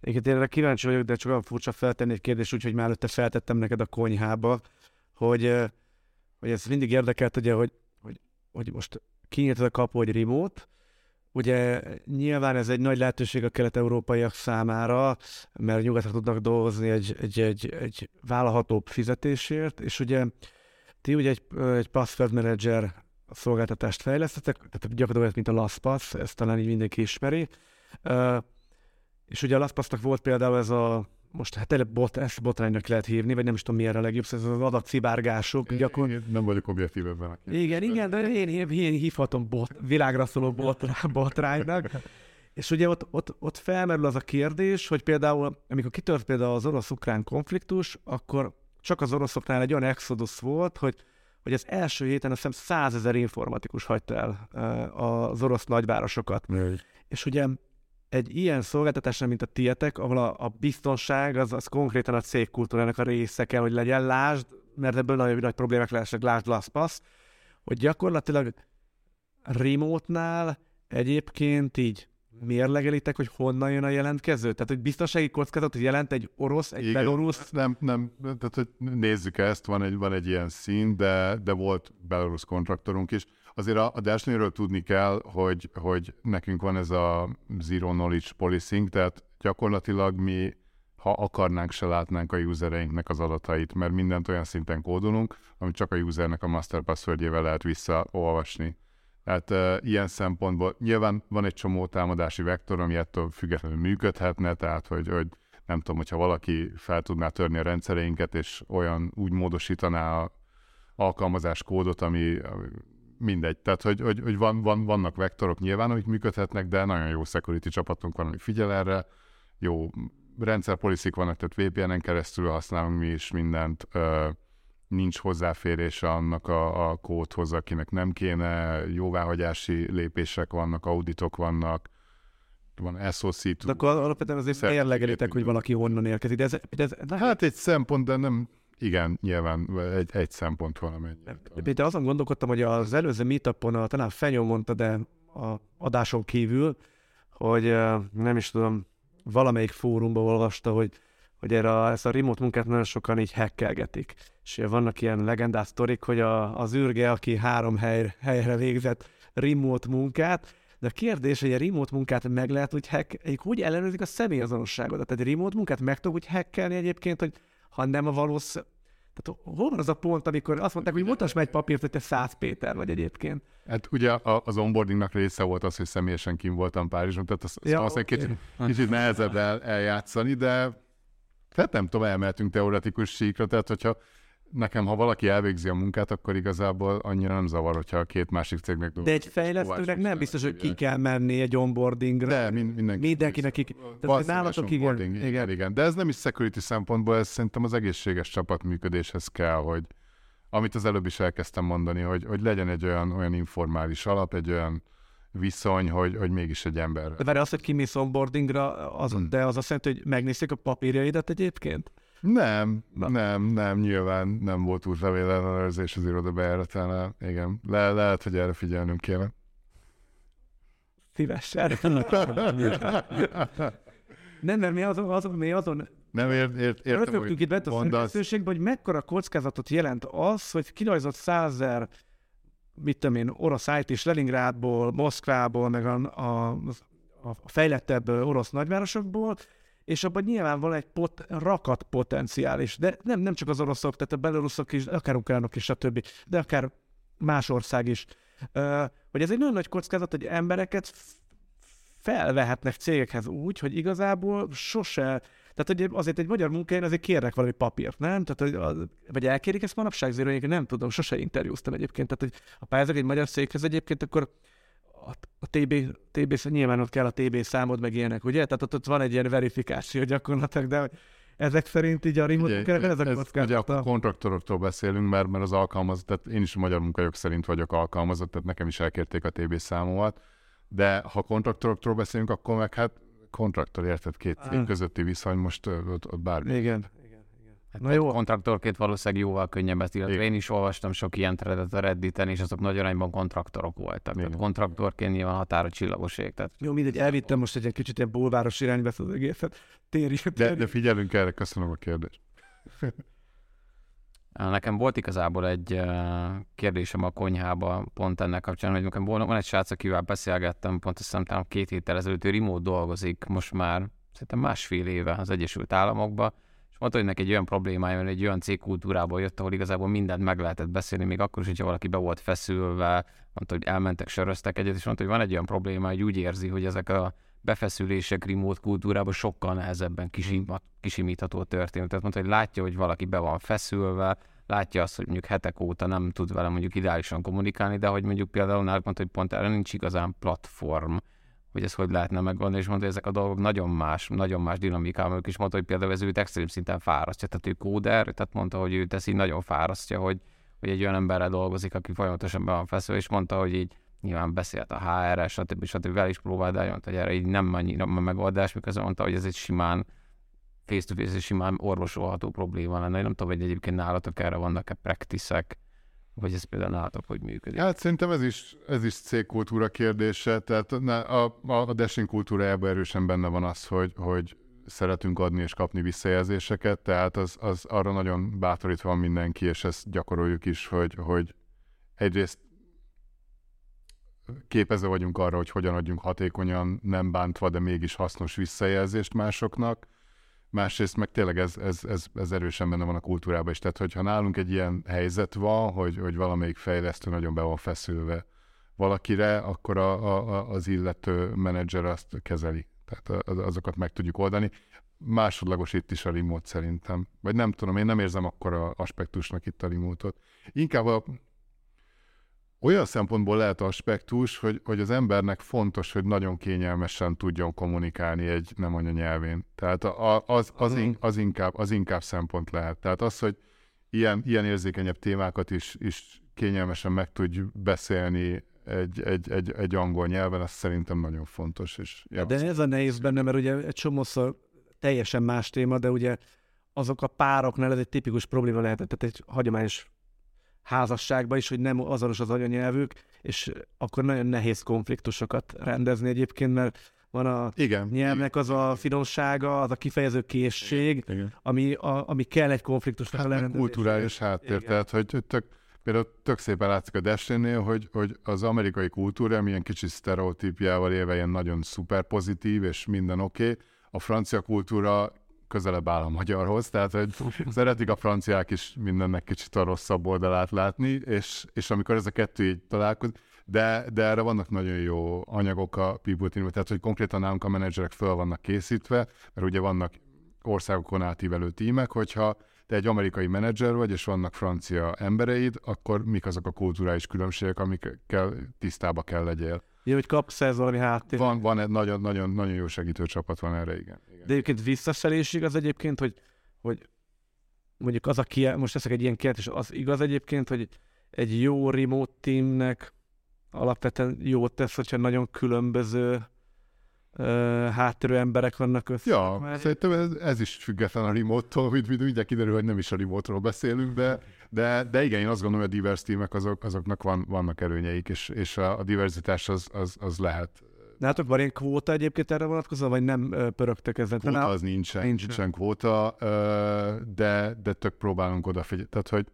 Én erre kíváncsi vagyok, de csak olyan furcsa feltenni egy kérdést, úgyhogy már előtte feltettem neked a konyhába, hogy, hogy ez mindig érdekelt, ugye, hogy, hogy, hogy most kinyitod a kapu, hogy remote. Ugye nyilván ez egy nagy lehetőség a kelet-európaiak számára, mert nyugaton tudnak dolgozni egy, egy, egy, egy vállalhatóbb fizetésért, és ugye ti ugye egy, egy password manager szolgáltatást fejlesztetek, tehát gyakorlatilag mint a LastPass, ezt talán így mindenki ismeri. Uh, és ugye a LastPassnak volt például ez a, most hát tényleg bot, ezt botránynak lehet hívni, vagy nem is tudom, mi erre a legjobb, szóval ez az adatszivárgások. Gyakor... Nem vagyok objektív ebben. Igen, igen, de én, én, én hívhatom bot, világra szóló bot, botránynak. És ugye ott, ott, ott felmerül az a kérdés, hogy például, amikor kitört például az orosz-ukrán konfliktus, akkor csak az oroszoknál egy olyan exodus volt, hogy hogy az első héten azt hiszem százezer informatikus hagyta el az orosz nagyvárosokat. Jaj. És ugye egy ilyen szolgáltatásnál, mint a tietek, ahol a, a biztonság, az, az konkrétan a cégkultúrának a része kell, hogy legyen, lásd, mert ebből nagyon nagy problémák lehesnek, lásd LastPass, hogy gyakorlatilag remote-nál egyébként így mérlegelitek, hogy honnan jön a jelentkező? Tehát, hogy biztonsági kockázatot jelent egy orosz, egy igen, belorusz? Nem, nem, tehát, hogy nézzük ezt, van egy, van egy ilyen szín, de, de volt belorusz kontraktorunk is. Azért a, a Dashlane-ről tudni kell, hogy, hogy nekünk van ez a zero knowledge policing, tehát gyakorlatilag mi, ha akarnánk, se látnánk a usereinknek az adatait, mert mindent olyan szinten kódolunk, amit csak a usernek a master passwordjével lehet visszaolvasni. Tehát e, ilyen szempontból nyilván van egy csomó támadási vektor, ami ettől függetlenül működhetne, tehát hogy, hogy nem tudom, hogyha valaki fel tudná törni a rendszereinket, és olyan úgy módosítaná a alkalmazás kódot, ami, ami mindegy. Tehát, hogy, hogy, hogy van, van, vannak vektorok nyilván, amik működhetnek, de nagyon jó security csapatunk van, ami figyel erre. Jó rendszerpoliszik vannak, tehát vé pé enen keresztül használunk mi is mindent. E, nincs hozzáférése annak a, a kódhoz, akinek nem kéne, jóváhagyási lépések vannak, auditok vannak, van S O C kettő. De akkor alapvetően azért mérlegelitek, hogy valaki honnan érkezik. De ez, de ez, de hát egy szempont, de nem, igen, nyilván egy, egy szempont valamennyi. Péter, azon gondolkodtam, hogy az előző meetupon, talán Fenyó mondta, de a adáson kívül, hogy nem is tudom, valamelyik fórumban olvasta, hogy hogy erre a, ezt a remote munkát nagyon sokan így hackelgetik. És vannak ilyen legendás sztorik, hogy a, az űrge, aki három hely, helyre végzett remote munkát, de a kérdés, hogy a remote munkát meg lehet úgy hack, hogy ellenőrzik a személyazonosságodat. Tehát egy remote munkát meg tudok úgy hackelni egyébként, hogy ha nem a valós... Tehát hol van az a pont, amikor azt mondták, hogy mutasd meg egy papírt, hogy te Szász Péter vagy egyébként? Hát ugye az onboardingnak része volt az, hogy személyesen kim voltam Párizson, tehát azt ja, okay. kicsit, kicsit nehezebb el, eljátszani, de... Tehát nem tudom, elmehetünk teoretikus síkra, tehát hogyha nekem, ha valaki elvégzi a munkát, akkor igazából annyira nem zavar, hogyha a két másik cégnek dolgozik. De egy fejlesztőnek nem biztos, hogy ki kell menni egy onboardingra. De min- mindenki mindenkinek ki kell. Nálatok igen. Igen, igen. De ez nem is security szempontból, ez szerintem az egészséges csapatműködéshez kell, hogy amit az előbb is elkezdtem mondani, hogy, hogy legyen egy olyan, olyan informális alap, egy olyan viszony, hogy, hogy mégis egy ember. De várj, azt, hogy kimész onboardingra, az, hmm. de az azt jelenti, hogy megnézték a papírjaidat egyébként? Nem, Na. nem, nem, nyilván nem volt útlevél ellenőrzés az irodabejáratánál. Igen, Le, lehet, hogy erre figyelnünk kéne. Szívesen. nem, mert mi azon... azon, mi azon... Nem ért, ért, értem, hogy itt bent a szerkesztőségben, hogy mekkora kockázatot jelent az, hogy kirajzott százezer mit tudom én, orosz I T-s Leningrádból, Moszkvából, meg a, a, a fejlettebb orosz nagyvárosokból, és abban nyilván van egy pot, rakat potenciális, de nem, nem csak az oroszok, tehát a beloruszok is, akár ukránok is, stb., de akár más ország is. Hogy ez egy nagyon nagy kockázat, hogy embereket felvehetnek cégekhez úgy, hogy igazából sose... Tehát hogy azért egy magyar munkahelyen azért kérnek valami papírt, nem? Tehát, az, vagy elkérik ezt manapság zérőjénk, nem tudom, sose interjúztam egyébként. Tehát, hogy ha pályázok egy magyar céghez egyébként, akkor a, a té bé, té bé, nyilván ott kell a té bé számod, meg ilyenek, ugye? Tehát ott, ott van egy ilyen verifikáció gyakorlatilag, de ezek szerint így a remote ez a kockázat. Ugye a kontraktoroktól beszélünk, mert, mert az alkalmazott, tehát én is a magyar munkajog szerint vagyok alkalmazott, tehát nekem is elkérték a té bé számomat, de ha kontraktoroktól beszélünk, akkor meg hát kontraktor, érted, két cég közötti viszony most ott, ott bármi. Igen. Igen, igen. Hát na jó. Kontraktorként valószínűleg jóval könnyebb ezt, illetve én is olvastam sok ilyen threadet a Redditen, és azok nagy arányban kontraktorok voltak. Igen. Tehát kontraktorként nyilván határa csillagos ég. Tehát... Jó, mindegy, elvittem most egy ilyen kicsit ilyen bulváros irányba az egészet. Térjük. De, de figyelünk erre, köszönöm a kérdést. Nekem volt igazából egy kérdésem a konyhában pont ennek kapcsán, hogy nekem van egy srác, akivel beszélgettem, pont azt hiszem, talán két héttel ezelőtt, ő remote dolgozik most már szerintem másfél éve az Egyesült Államokba, és mondta, hogy neki egy olyan problémája, hogy egy olyan cégkultúrából jött, ahol igazából mindent meg lehetett beszélni, még akkor is, hogyha valaki be volt feszülve, mondta, hogy elmentek, söröztek egyet, és mondta, hogy van egy olyan probléma, hogy úgy érzi, hogy ezek a befeszülések remote kultúrában sokkal nehezebben kisimítható történet. Tehát mondta, hogy látja, hogy valaki be van feszülve, látja azt, hogy mondjuk hetek óta nem tud vele mondjuk ideálisan kommunikálni, de hogy mondjuk például náluk mondta, hogy pont erre nincs igazán platform, hogy ez hogy lehetne megoldani, és mondta, hogy ezek a dolgok nagyon más, nagyon más dinamikában, és mondta, hogy például ez őt extrém szinten fárasztja, tehát ő kóder, tehát mondta, hogy őt ez így nagyon fárasztja, hogy, hogy egy olyan emberrel dolgozik, aki folyamatosan be van feszülve, és mondta, hogy így nyilván beszélt a há er-rel, stb. Stb. Vel is próbáldájon, hogy erre így nem annyira megoldás, miközben mondta, hogy ez egy simán face-to-face és simán orvosolható probléma lenne. Én nem tudom, hogy egyébként nálatok erre vannak-e practice-ek, vagy ez például nálatok hogy működik. Hát szerintem ez is, ez is cégkultúra kérdése, tehát a, a Dashlane kultúrájában erősen benne van az, hogy, hogy szeretünk adni és kapni visszajelzéseket, tehát az, az arra nagyon bátorítva van mindenki, és ezt gyakoroljuk is, hogy, hogy egyrészt képezve vagyunk arra, hogy hogyan adjunk hatékonyan, nem bántva, de mégis hasznos visszajelzést másoknak. Másrészt meg tényleg ez, ez, ez, ez erősen benne van a kultúrában is. Tehát, hogyha nálunk egy ilyen helyzet van, hogy, hogy valamelyik fejlesztő nagyon be van feszülve valakire, akkor a, a, az illető menedzser azt kezeli. Tehát azokat meg tudjuk oldani. Másodlagos itt is a remote szerintem. Vagy nem tudom, én nem érzem akkora aspektusnak itt a remote-ot. Inkább a olyan szempontból lehet aspektus, hogy, hogy az embernek fontos, hogy nagyon kényelmesen tudjon kommunikálni egy nem anyanyelvén. Tehát az, az, az, in, az, inkább, az inkább szempont lehet. Tehát az, hogy ilyen, ilyen érzékenyebb témákat is, is kényelmesen meg tudj beszélni egy, egy, egy, egy angol nyelven, az szerintem nagyon fontos. És de ez a nehéz benne, mert ugye egy csomószor teljesen más téma, de ugye azok a pároknál ez egy tipikus probléma lehetett, tehát egy hagyományos házasságban is, hogy nem azonos az anyanyelvük, és akkor nagyon nehéz konfliktusokat rendezni egyébként, mert van a igen, nyelvnek igen, az a finomsága, az a kifejező készség, igen, ami, a, ami kell egy konfliktusnak hát, elrendezésre. Kulturális háttér, tehát hogy tök, például tök szépen látszik a Dashlane-nél, hogy, hogy az amerikai kultúra, milyen kicsit sztereotípiával élve ilyen nagyon szuper pozitív, és minden oké, okay. A francia kultúra közelebb áll a magyarhoz, tehát hogy szeretik a franciák is mindennek kicsit a rosszabb oldalát látni, és, és amikor ez a kettő így találkozik, de, de erre vannak nagyon jó anyagok a people team, tehát hogy konkrétan nálunk a menedzserek föl vannak készítve, mert ugye vannak országokon átívelő tímek, hogyha te egy amerikai menedzser vagy, és vannak francia embereid, akkor mik azok a kulturális különbségek, amikkel tisztába kell legyél. Jó, hogy kapsz ez valami háttér. Van, van egy nagyon, nagyon, nagyon jó segítő csapat van erre, igen. igen. De egyébként visszafelés igaz egyébként, hogy, hogy mondjuk az a kiáll, most teszek egy ilyen kérdés, az igaz egyébként, hogy egy jó remote teamnek alapvetően jót tesz, hogyha nagyon különböző uh, háttérű emberek vannak össze. Ja, mert szerintem ez, ez is független a remote-tól, mind, mindjárt kiderül, hogy nem is a remote-ról beszélünk, de De, de igen, én azt gondolom, hogy a diverse teamek azok, azoknak van, vannak előnyeik, és, és a, a diverzitás az, az, az lehet. Nátok van ilyen kvóta egyébként erre vonatkozóan, vagy nem pörögtök ezen? Kvóta az nincsen, nincsen, nincsen kvóta, de, de tök próbálunk odafigyelni. Tehát, hogy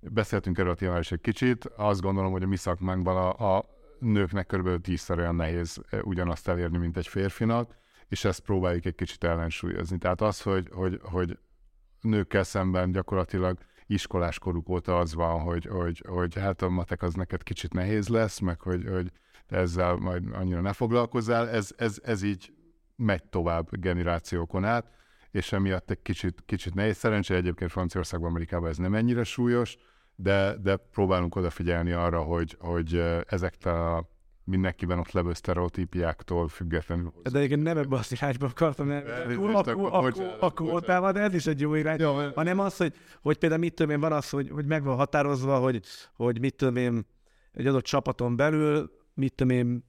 beszéltünk erről a témáról is egy kicsit, azt gondolom, hogy a mi szakmánkban a, a nőknek körülbelül tízszer olyan nehéz ugyanazt elérni, mint egy férfinak, és ezt próbáljuk egy kicsit ellensúlyozni. Tehát az, hogy, hogy, hogy nőkkel szemben gyakorlatilag iskolás koruk óta az van, hogy, hogy, hogy hát a matek az neked kicsit nehéz lesz, meg hogy, hogy ezzel majd annyira ne foglalkozzál, ez, ez, ez így megy tovább generációkon át, és emiatt egy kicsit, kicsit nehéz. Szerencsére egyébként Franciaországban, Amerikában ez nem ennyire súlyos, de, de próbálunk odafigyelni arra, hogy, hogy ezektől a mindenkiben ott levő sztereotípiáktól függetlenül. De egyébként nem ebben az irányba akartam, mert akkor ott áll, de ez is egy jó irány. Jó, mert hanem az, hogy, hogy például mit tudom én, van az, hogy, hogy meg van határozva, hogy, hogy mit tudom én, egy adott csapaton belül, mit tudom én,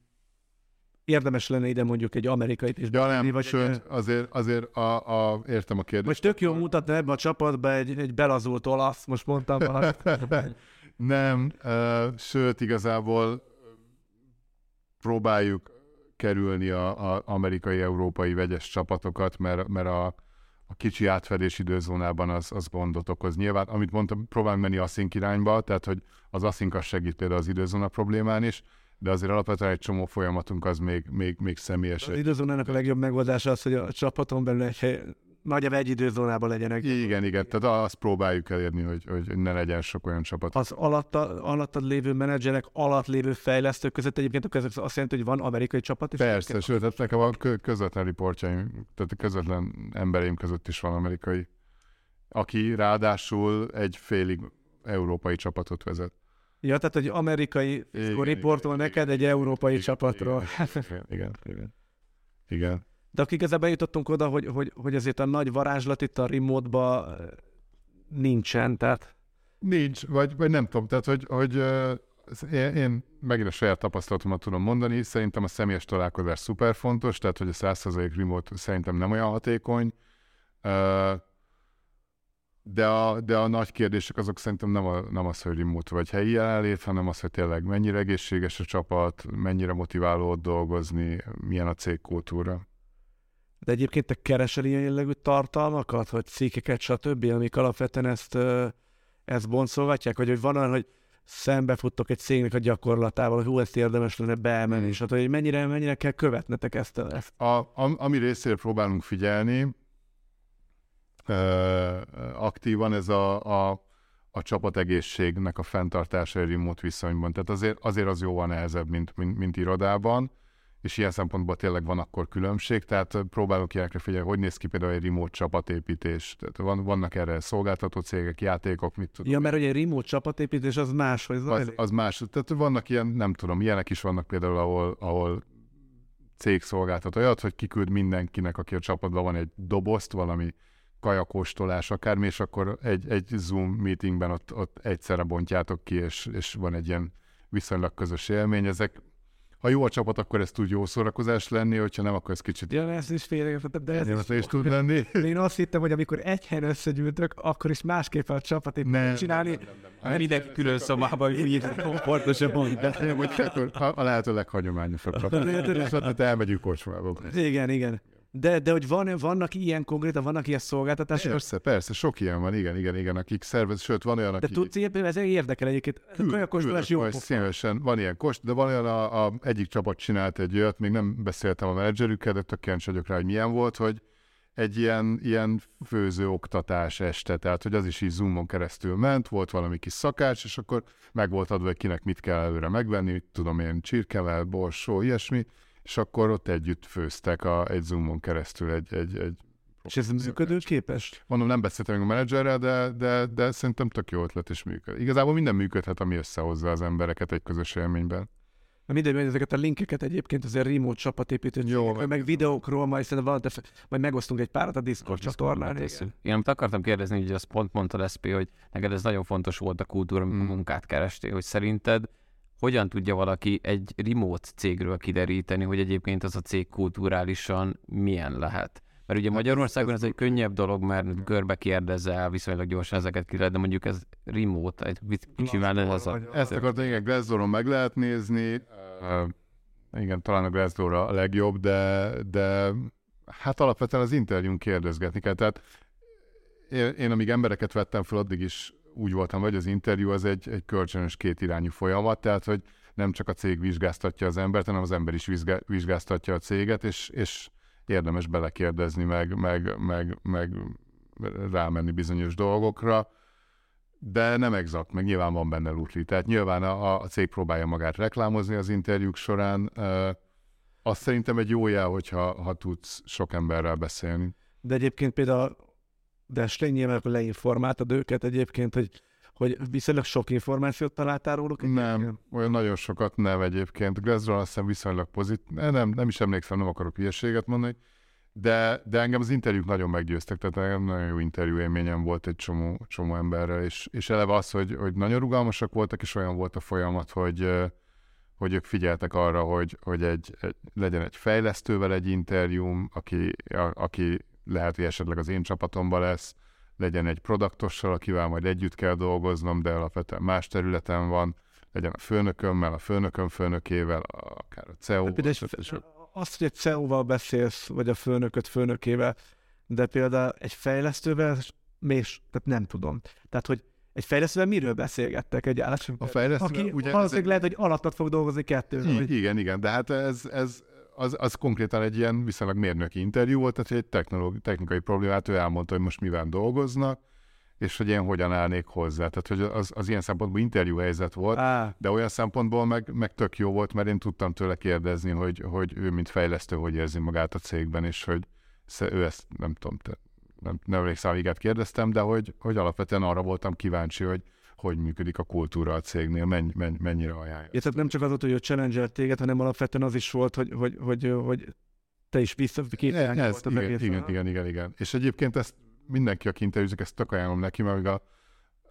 érdemes lenne ide mondjuk egy amerikait is. Ja nem, vagy sőt, egy, azért, azért a, a, értem a kérdést. Most tök jól mutatna ebben a csapatban egy, egy belazult olasz, most mondtam valamit. Nem, uh, sőt, igazából próbáljuk kerülni az amerikai-európai vegyes csapatokat, mert, mert a, a kicsi átfedés időzónában az, az gondot okoz. Nyilván, amit mondtam, próbálunk menni aszink irányba, tehát hogy az aszink az segít például az időzóna problémán is, de azért alapvetően egy csomó folyamatunk az még, még, még személyes. Az időzónának a legjobb megoldása az, hogy a csapaton belül egy hely, nagyobb egy időzónában legyenek. Igen, igen, tehát azt próbáljuk elérni, hogy, hogy ne legyen sok olyan csapat. Az alatta, alattad lévő menedzserek, alatt lévő fejlesztők között egyébként a között azt jelenti, hogy van amerikai csapat. És persze, sőt, tehát nekem a közvetlen riportjaim, tehát a közvetlen embereim között is van amerikai, aki ráadásul egy félig európai csapatot vezet. Ja, tehát, hogy amerikai riportol neked egy európai igen, csapatról. Igen, igen, igen. igen. De akkor igazából jutottunk oda, hogy, hogy, hogy azért a nagy varázslat itt a remote-ba nincsen, tehát... Nincs, vagy, vagy nem tudom, tehát hogy, hogy én, én megint a saját tapasztalatomat tudom mondani, szerintem a személyes találkozás szuper fontos, tehát hogy a száz százalék remote szerintem nem olyan hatékony, de a, de a nagy kérdések azok szerintem nem, a, nem az, hogy remote vagy helyi jelenlét, hanem az, hogy tényleg mennyire egészséges a csapat, mennyire motiváló ott dolgozni, milyen a cégkultúra. De egyébként te keresel ilyen jellegű tartalmakat, hogy cikkeket, stb., amik alapvetően ezt, ezt boncolgatják? Vagy hogy van olyan, hogy szembefuttok egy cégnek a gyakorlatával, hogy hú, ezt érdemes lenne beemelni, és hogy mennyire, mennyire kell követnetek ezt? ezt? A, am, ami részére próbálunk figyelni, euh, aktívan ez a, a, a csapategészségnek a fenntartása egy remote viszonyban. Tehát azért, azért az jóval nehezebb, mint, mint, mint irodában. És ilyen szempontból tényleg van akkor különbség, tehát próbálok ilyenekre figyelni, hogy néz ki például egy remote csapatépítés. Tehát van, vannak erre szolgáltató cégek, játékok, mit tudom. Ja, mert hogy egy remote csapatépítés az más, vagy zajlik? Az, az más, tehát vannak ilyen, nem tudom, ilyenek is vannak például, ahol, ahol cég szolgáltat olyat, hogy kiküld mindenkinek, aki a csapatban van egy dobozt, valami kajakóstolás akármi, és akkor egy, egy Zoom meetingben ott, ott egyszerre bontjátok ki, és, és van egy ilyen viszonylag közös élmény. Ezek ha jó a csapat, akkor ez tud jó szórakozás lenni, hogyha nem, akkor ez kicsit... Ja, ez is félreértettem, de ez is, is tud lenni. Én azt hittem, hogy amikor egy helyen összegyűltök, akkor is másképpen a csapatépítést csinálni. Nem, nem, nem. Mindenki külön szobában írja, komfortosabb mondani. A lehető leghagyományosabb csapat. Tehát elmegyünk kocsmába. Igen, igen. De, de hogy van, vannak ilyen konkrétan, vannak ilyen szolgáltatások? Persze, persze, sok ilyen van, igen, igen, igen, akik szervez, sőt, van olyan, aki... De tudsz, így... ez érdekel egyébként, olyan kóstolás jó pofa. Szívesen van ilyen kost, de van olyan, a, a egyik csapat csinált egy olyat, még nem beszéltem a menedzserükkel, de tök kíváncsi vagyok rá, hogy milyen volt, hogy egy ilyen, ilyen főző oktatás este, tehát hogy az is így Zoomon keresztül ment, volt valami kis szakács, és akkor meg volt adva, hogy kinek mit kell előre megvenni, mit tudom én, csirkevel, borsó, ilyesmi. És akkor ott együtt főztek a, egy Zoomon keresztül egy... egy, egy és ez működőképes? Mondom, nem beszéltem a menedzserrel, de, de, de szerintem tök jó ötlet is működik. Igazából minden működhet, ami összehozza az embereket egy közös élményben. Na mindegy, mert ezeket a linkeket egyébként azért remote csapatépítő cégek, meg videókról, majd szerintem van, majd megosztunk egy párat a Discord csatornán. Én amit akartam kérdezni, hogy azt pont mondta es pé, hogy neked ez nagyon fontos volt a kultúra, amikor hmm. munkát kerestél, hogy szerinted hogyan tudja valaki egy remote cégről kideríteni, hogy egyébként az a cég kulturálisan milyen lehet? Mert ugye Magyarországon ez egy könnyebb dolog, mert körbe kérdezel, viszonylag gyorsan ezeket ki lehet, de mondjuk ez remote, egy kicsivel ez a... Ezt akartam, igen, Glassdooron meg lehet nézni. Uh, igen, talán a Glassdoor a legjobb, de, de hát alapvetően az interjún kérdezgetni kell. Tehát én, én amíg embereket vettem fel, addig is úgy voltam, hogy az interjú az egy, egy kölcsönös kétirányú folyamat, tehát hogy nem csak a cég vizsgáztatja az embert, hanem az ember is vizgá- vizsgáztatja a céget, és, és érdemes belekérdezni, meg, meg, meg, meg rámenni bizonyos dolgokra, de nem exakt, meg nyilván van benne lutli. Tehát nyilván a, a cég próbálja magát reklámozni az interjúk során. Azt szerintem egy jó jel, hogyha ha tudsz sok emberrel beszélni. De egyébként például Dashlane nyilván akkor leinformáltad őket egyébként, hogy, hogy viszonylag sok információt találtál róluk? Nem, olyan nagyon sokat nem egyébként. Glassdoor azt hiszem viszonylag pozitív. Nem, nem is emlékszem, nem akarok hülyeséget mondani, de, de engem az interjúk nagyon meggyőztek, tehát engem nagyon jó interjú élményem volt egy csomó, csomó emberrel, és, és eleve az, hogy, hogy nagyon rugalmasak voltak, és olyan volt a folyamat, hogy, hogy ők figyeltek arra, hogy, hogy egy, egy, legyen egy fejlesztővel egy interjúm, aki, a, aki lehet, hogy esetleg az én csapatomban lesz, legyen egy produktossal, akivel majd együtt kell dolgoznom, de alapvetően más területen van, legyen a főnökömmel, a főnököm főnökével, akár a cé e o-val. Azt, hogy egy cé e o-val beszélsz, vagy a főnököt főnökével, de például egy fejlesztővel még tehát nem tudom. Tehát, hogy egy fejlesztővel miről beszélgettek egy állásunk? A fejlesztővel ugyanez... Egy... lehet, hogy alattad fog dolgozni kettőről. Vagy... Igen, igen, de hát ez... ez... Az, az konkrétan egy ilyen viszonylag mérnöki interjú volt, tehát egy technológi, technikai problémát ő elmondta, hogy most mivel dolgoznak, és hogy én hogyan állnék hozzá. Tehát hogy az, az ilyen szempontból interjú helyzet volt, Á. de olyan szempontból meg, meg tök jó volt, mert én tudtam tőle kérdezni, hogy, hogy ő mint fejlesztő hogy érzi magát a cégben, és hogy ő ezt nem tudom, nem, nem végszámigát kérdeztem, de hogy, hogy alapvetően arra voltam kíváncsi, hogy hogy működik a kultúra a cégnél, menny, menny, mennyire ajánlja. Ja, tehát nem csak az volt, hogy ő challenge-elt téged, hanem alapvetően az is volt, hogy, hogy, hogy, hogy te is visszaképzelni voltam. Igen, igen, igen, igen, igen. És egyébként ezt mindenki, aki interjúzik, ezt tök ajánlom neki, mert a,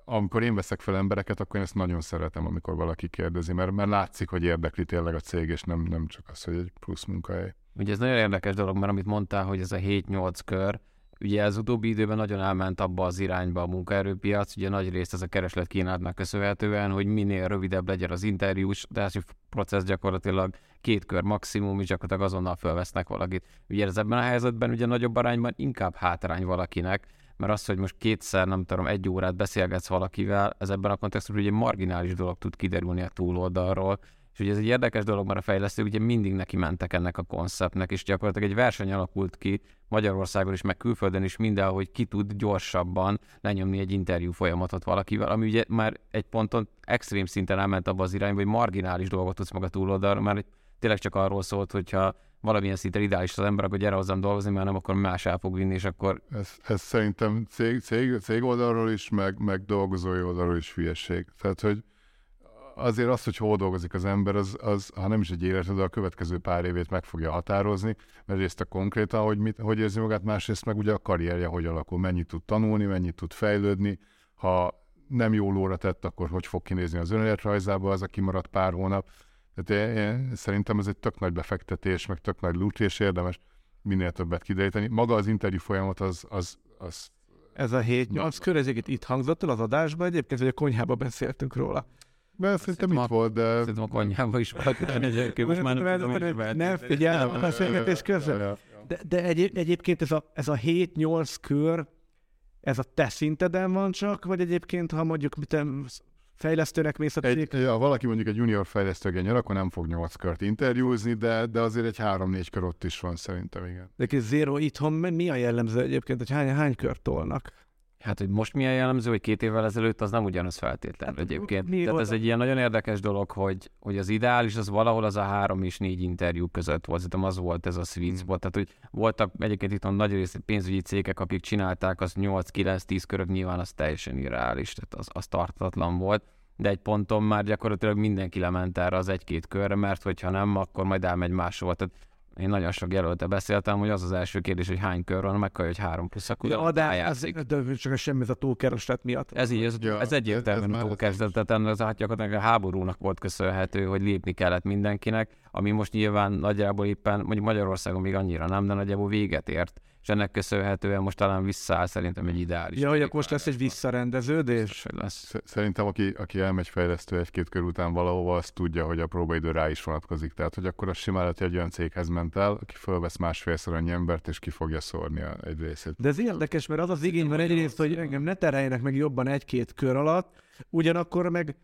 amikor én veszek fel embereket, akkor én ezt nagyon szeretem, amikor valaki kérdezi, mert, mert látszik, hogy érdekli tényleg a cég, és nem, nem csak az, hogy egy plusz munkahely. Ugye ez nagyon érdekes dolog, mert amit mondtál, hogy ez a hét nyolc kör, ugye az utóbbi időben nagyon elment abba az irányba a munkaerőpiac, ugye nagy részt ez a keresletkínálatnak köszönhetően, hogy minél rövidebb legyen az interjús, tehát a processz gyakorlatilag két kör maximum, és gyakorlatilag azonnal felvesznek valakit. Ugye ez ebben a helyzetben ugye nagyobb arányban inkább hátrány valakinek, mert az, hogy most kétszer, nem tudom, egy órát beszélgetsz valakivel, ez ebben a kontextusban ugye marginális dolog tud kiderülni a túloldalról, és ugye ez egy érdekes dolog, mert a fejlesztők ugye mindig neki mentek ennek a konceptnek, és gyakorlatilag egy verseny alakult ki Magyarországon is, meg külföldön is mindenhol, hogy ki tud gyorsabban lenyomni egy interjú folyamatot valakivel, ami ugye már egy ponton extrém szinten elment abba az irányba, hogy marginális dolgot tudsz maga túloldalra, már tényleg csak arról szólt, hogyha valamilyen szinten ideális az ember, akkor gyere hozzám dolgozni, mert nem, akkor más el fog vinni, és akkor... Ez, ez szerintem cég, cég, cég oldalról is, meg, meg dolgozói oldalról is hülyeség. Tehát, hogy azért az, hogy hol dolgozik az ember, az, az ha nem is egy életed, de a következő pár évét meg fogja határozni, mert részt a konkrétan, hogy, mit, hogy érzi magát, másrészt meg ugye a karrierje hogy alakul, mennyit tud tanulni, mennyit tud fejlődni, ha nem jól óra tett, akkor hogy fog kinézni az önéletrajzába az, aki maradt pár hónap. Tehát én, én szerintem ez egy tök nagy befektetés, meg tök nagy lúcs, és érdemes minél többet kideríteni. Maga az interjú folyamat az... az, az ez a hét nyolc kör, ez itt hangzott el az adásban, egyébként, hogy a konyhában beszéltünk róla. Mert szerintem itt volt, de... Szerintem a konyhában is volt, de egyébként most már nem tudom, hogy mehet. Nem figyelem, a beszélgetés közben. De, de egy, egyébként ez a, ez a hét nyolc kör, ez a te szinteden van csak, vagy egyébként, ha mondjuk miten fejlesztőnek mész a cég? Egy, ja, valaki mondjuk egy junior fejlesztőként nyer, akkor nem fog nyolc kört interjúzni, de, de azért egy három-négy kör ott is van szerintem, igen. De kis zero itthon, mi a jellemző egyébként, hogy hány, hány kört tolnak? Hát, hogy most milyen jellemző, hogy két évvel ezelőtt, az nem ugyanaz feltétlenül hát, egyébként. Tehát oda? Ez egy ilyen nagyon érdekes dolog, hogy, hogy az ideális, az valahol az a három és négy interjú között volt. Szerintem az volt ez a sweet spot. Tehát, hogy voltak egyébként itt a nagy rész pénzügyi cégek, akik csinálták az nyolc-kilenc-tíz körök, nyilván az teljesen irreális, tehát az, az tartatlan volt. De egy ponton már gyakorlatilag mindenki lement erre az egy-két körre, mert hogyha nem, akkor majd elmegy máshol. Tehát én nagyon sok jelöltel beszéltem, hogy az az első kérdés, hogy hány kör van, meg kell, hogy három plusz, akkor ja, de eljátszik. Ez, de csak semmi ez a túlkereslet miatt. Ez így, ez, ja, ez egyértelműen ez, ez túlkereslet, tehát ennek az átgyakorlatilag a háborúnak volt köszönhető, hogy lépni kellett mindenkinek, ami most nyilván nagyjából éppen, mondjuk Magyarországon még annyira nem, de nagyjából véget ért, és ennek köszönhetően most talán visszaáll szerintem egy ideális. Ja, hogy akkor most lesz egy visszarendeződés? Lesz. Szerintem aki, aki elmegy fejlesztő egy-két kör után valahova, az tudja, hogy a próbaidő rá is vonatkozik. Tehát, hogy akkor az simán lehet, hogy egy olyan céghez ment el, aki fölvesz másfélszer annyi embert, és ki fogja szórni egy részét. De ez érdekes, mert az az igény van egyrészt, hogy engem ne terheljenek meg jobban egy-két kör alatt, ugyanakkor meg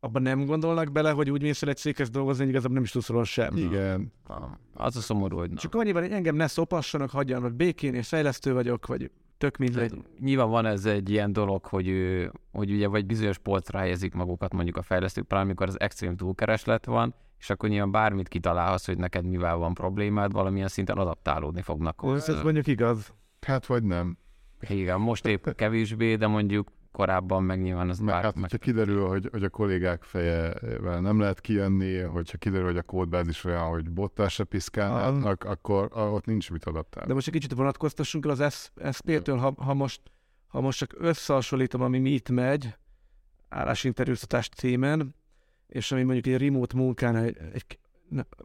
abban nem gondolnak bele, hogy úgy mész el egy céghez dolgozni, igazából nem is tudsz róla sem. Igen. Nem. Az a szomorú, hogy nem. Csak annyiban, hogy engem ne szopassanak, hagyjanak békén, és fejlesztő vagyok, vagy tök mindegy. De nyilván van ez egy ilyen dolog, hogy, ő, hogy ugye vagy bizonyos polcra helyezik magukat mondjuk a fejlesztők, pláne amikor az extrém túlkereslet van, és akkor nyilván bármit kitalálhatsz, hogy neked mivel van problémád, valamilyen szinten adaptálódni fognak. Ez, ez mondjuk igaz. Hát vagy nem. Igen, most épp kevésbé, de mondjuk korábban meg nyilván az meg, hát, meg... hogyha kiderül, hogy, hogy a kollégák fejével nem lehet kijönni, hogyha kiderül, hogy a kódbázis olyan, hogy bottal se piszkálnak, ah. akkor ah, ott nincs mit adaptálni. De most egy kicsit vonatkoztassunk el az es pé-től, ha, ha, most, ha most csak összehasonlítom, ami mi itt megy, állásinterjúztatás címen, és ami mondjuk egy remote munkán egy, egy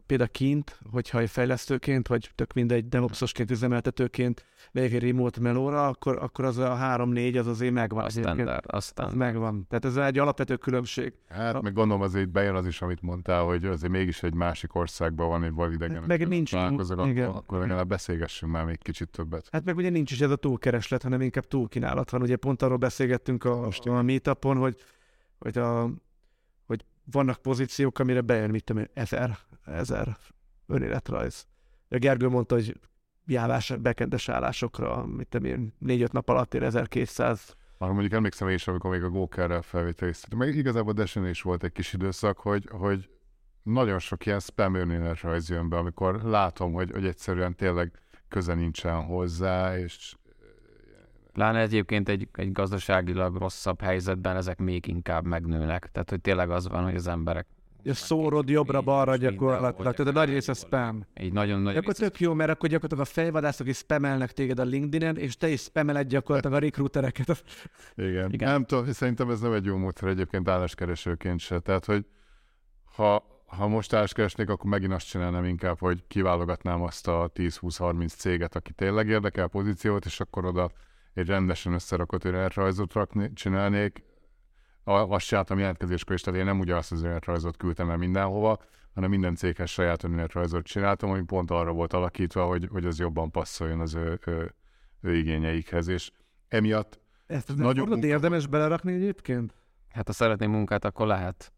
például kint, hogyha fejlesztőként, vagy tök mindegy DevOps-osként, üzemeltetőként végig remote melóra, akkor, akkor az a három négy az azért megvan. A standard, a standard. Az megvan. Tehát ez egy alapvető különbség. Hát a... meg gondolom azért bejön az is, amit mondtál, hogy azért mégis egy másik országban van egy vagy idegen. Meg nincs. Akkor legalább beszélgessünk már még kicsit többet. Hát meg ugye nincs is ez a túlkereslet, hanem inkább túlkínálat van. Ugye pont arról beszélgettünk a, a, a meetupon, hogy, hogy a vannak pozíciók, amire bejön, mit tudom én, ezer, ezer önéletrajz. A Gergő mondta, hogy jávás, bekendes állásokra, mit tudom én, négy-öt nap alatt ér ezerkétszáz. Már mondjuk emlékszem én is, amikor még a Gawkerrel felvételiztetem, meg igazából Dashlane is volt egy kis időszak, hogy, hogy nagyon sok ilyen spam önéletrajz jön be, amikor látom, hogy, hogy egyszerűen tényleg köze nincsen hozzá, és... Pláne egyébként egy, egy gazdaságilag rosszabb helyzetben ezek még inkább megnőnek. Tehát, hogy tényleg az van, hogy az emberek... Ja, szórod jobbra-balra gyakorlatilag. Tehát a nagy része spam. Így nagyon nagy akkor tök jó, mert akkor gyakorlatilag a fejvadászok is spamelnek téged a LinkedInen, és te is spameled gyakorlatilag a recruitereket. Igen. Igen. Nem tudom, szerintem ez nem egy jó módszer egyébként álláskeresőként se. Tehát, hogy ha... ha most álláskeresnék, akkor megint azt csinálnám inkább, hogy kiválogatnám azt a tíz-húsz-harminc céget, aki tényleg érdekel pozíciót, és akkor oda egy rendesen összerakott önéletrajzot rakni, csinálnék. Azt csináltam jelentkezéskor is, tehát én nem ugyanazt az önéletrajzot küldtem el mindenhova, hanem minden céghez saját önéletrajzot csináltam, ami pont arra volt alakítva, hogy, hogy az jobban passzoljon az ő, ő, ő igényeikhez, és emiatt... Ezt nagyon munka... érdemes belerakni egyébként? Hát ha szeretném munkát, akkor lehet.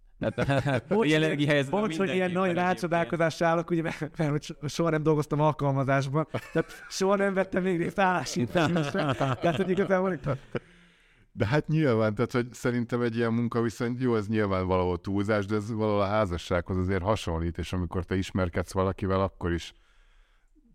Bocs, hogy ilyen nagy rácsodálkozással állok, ugye, mert, mert soha nem dolgoztam alkalmazásban, tehát soha nem vettem még részt állásítást. Tehát, hogy igazából itt... De hát nyilván, tehát, hogy szerintem egy ilyen munka viszont jó, ez nyilván valahol túlzás, de ez valahol a házassághoz azért hasonlít, és amikor te ismerkedsz valakivel, akkor is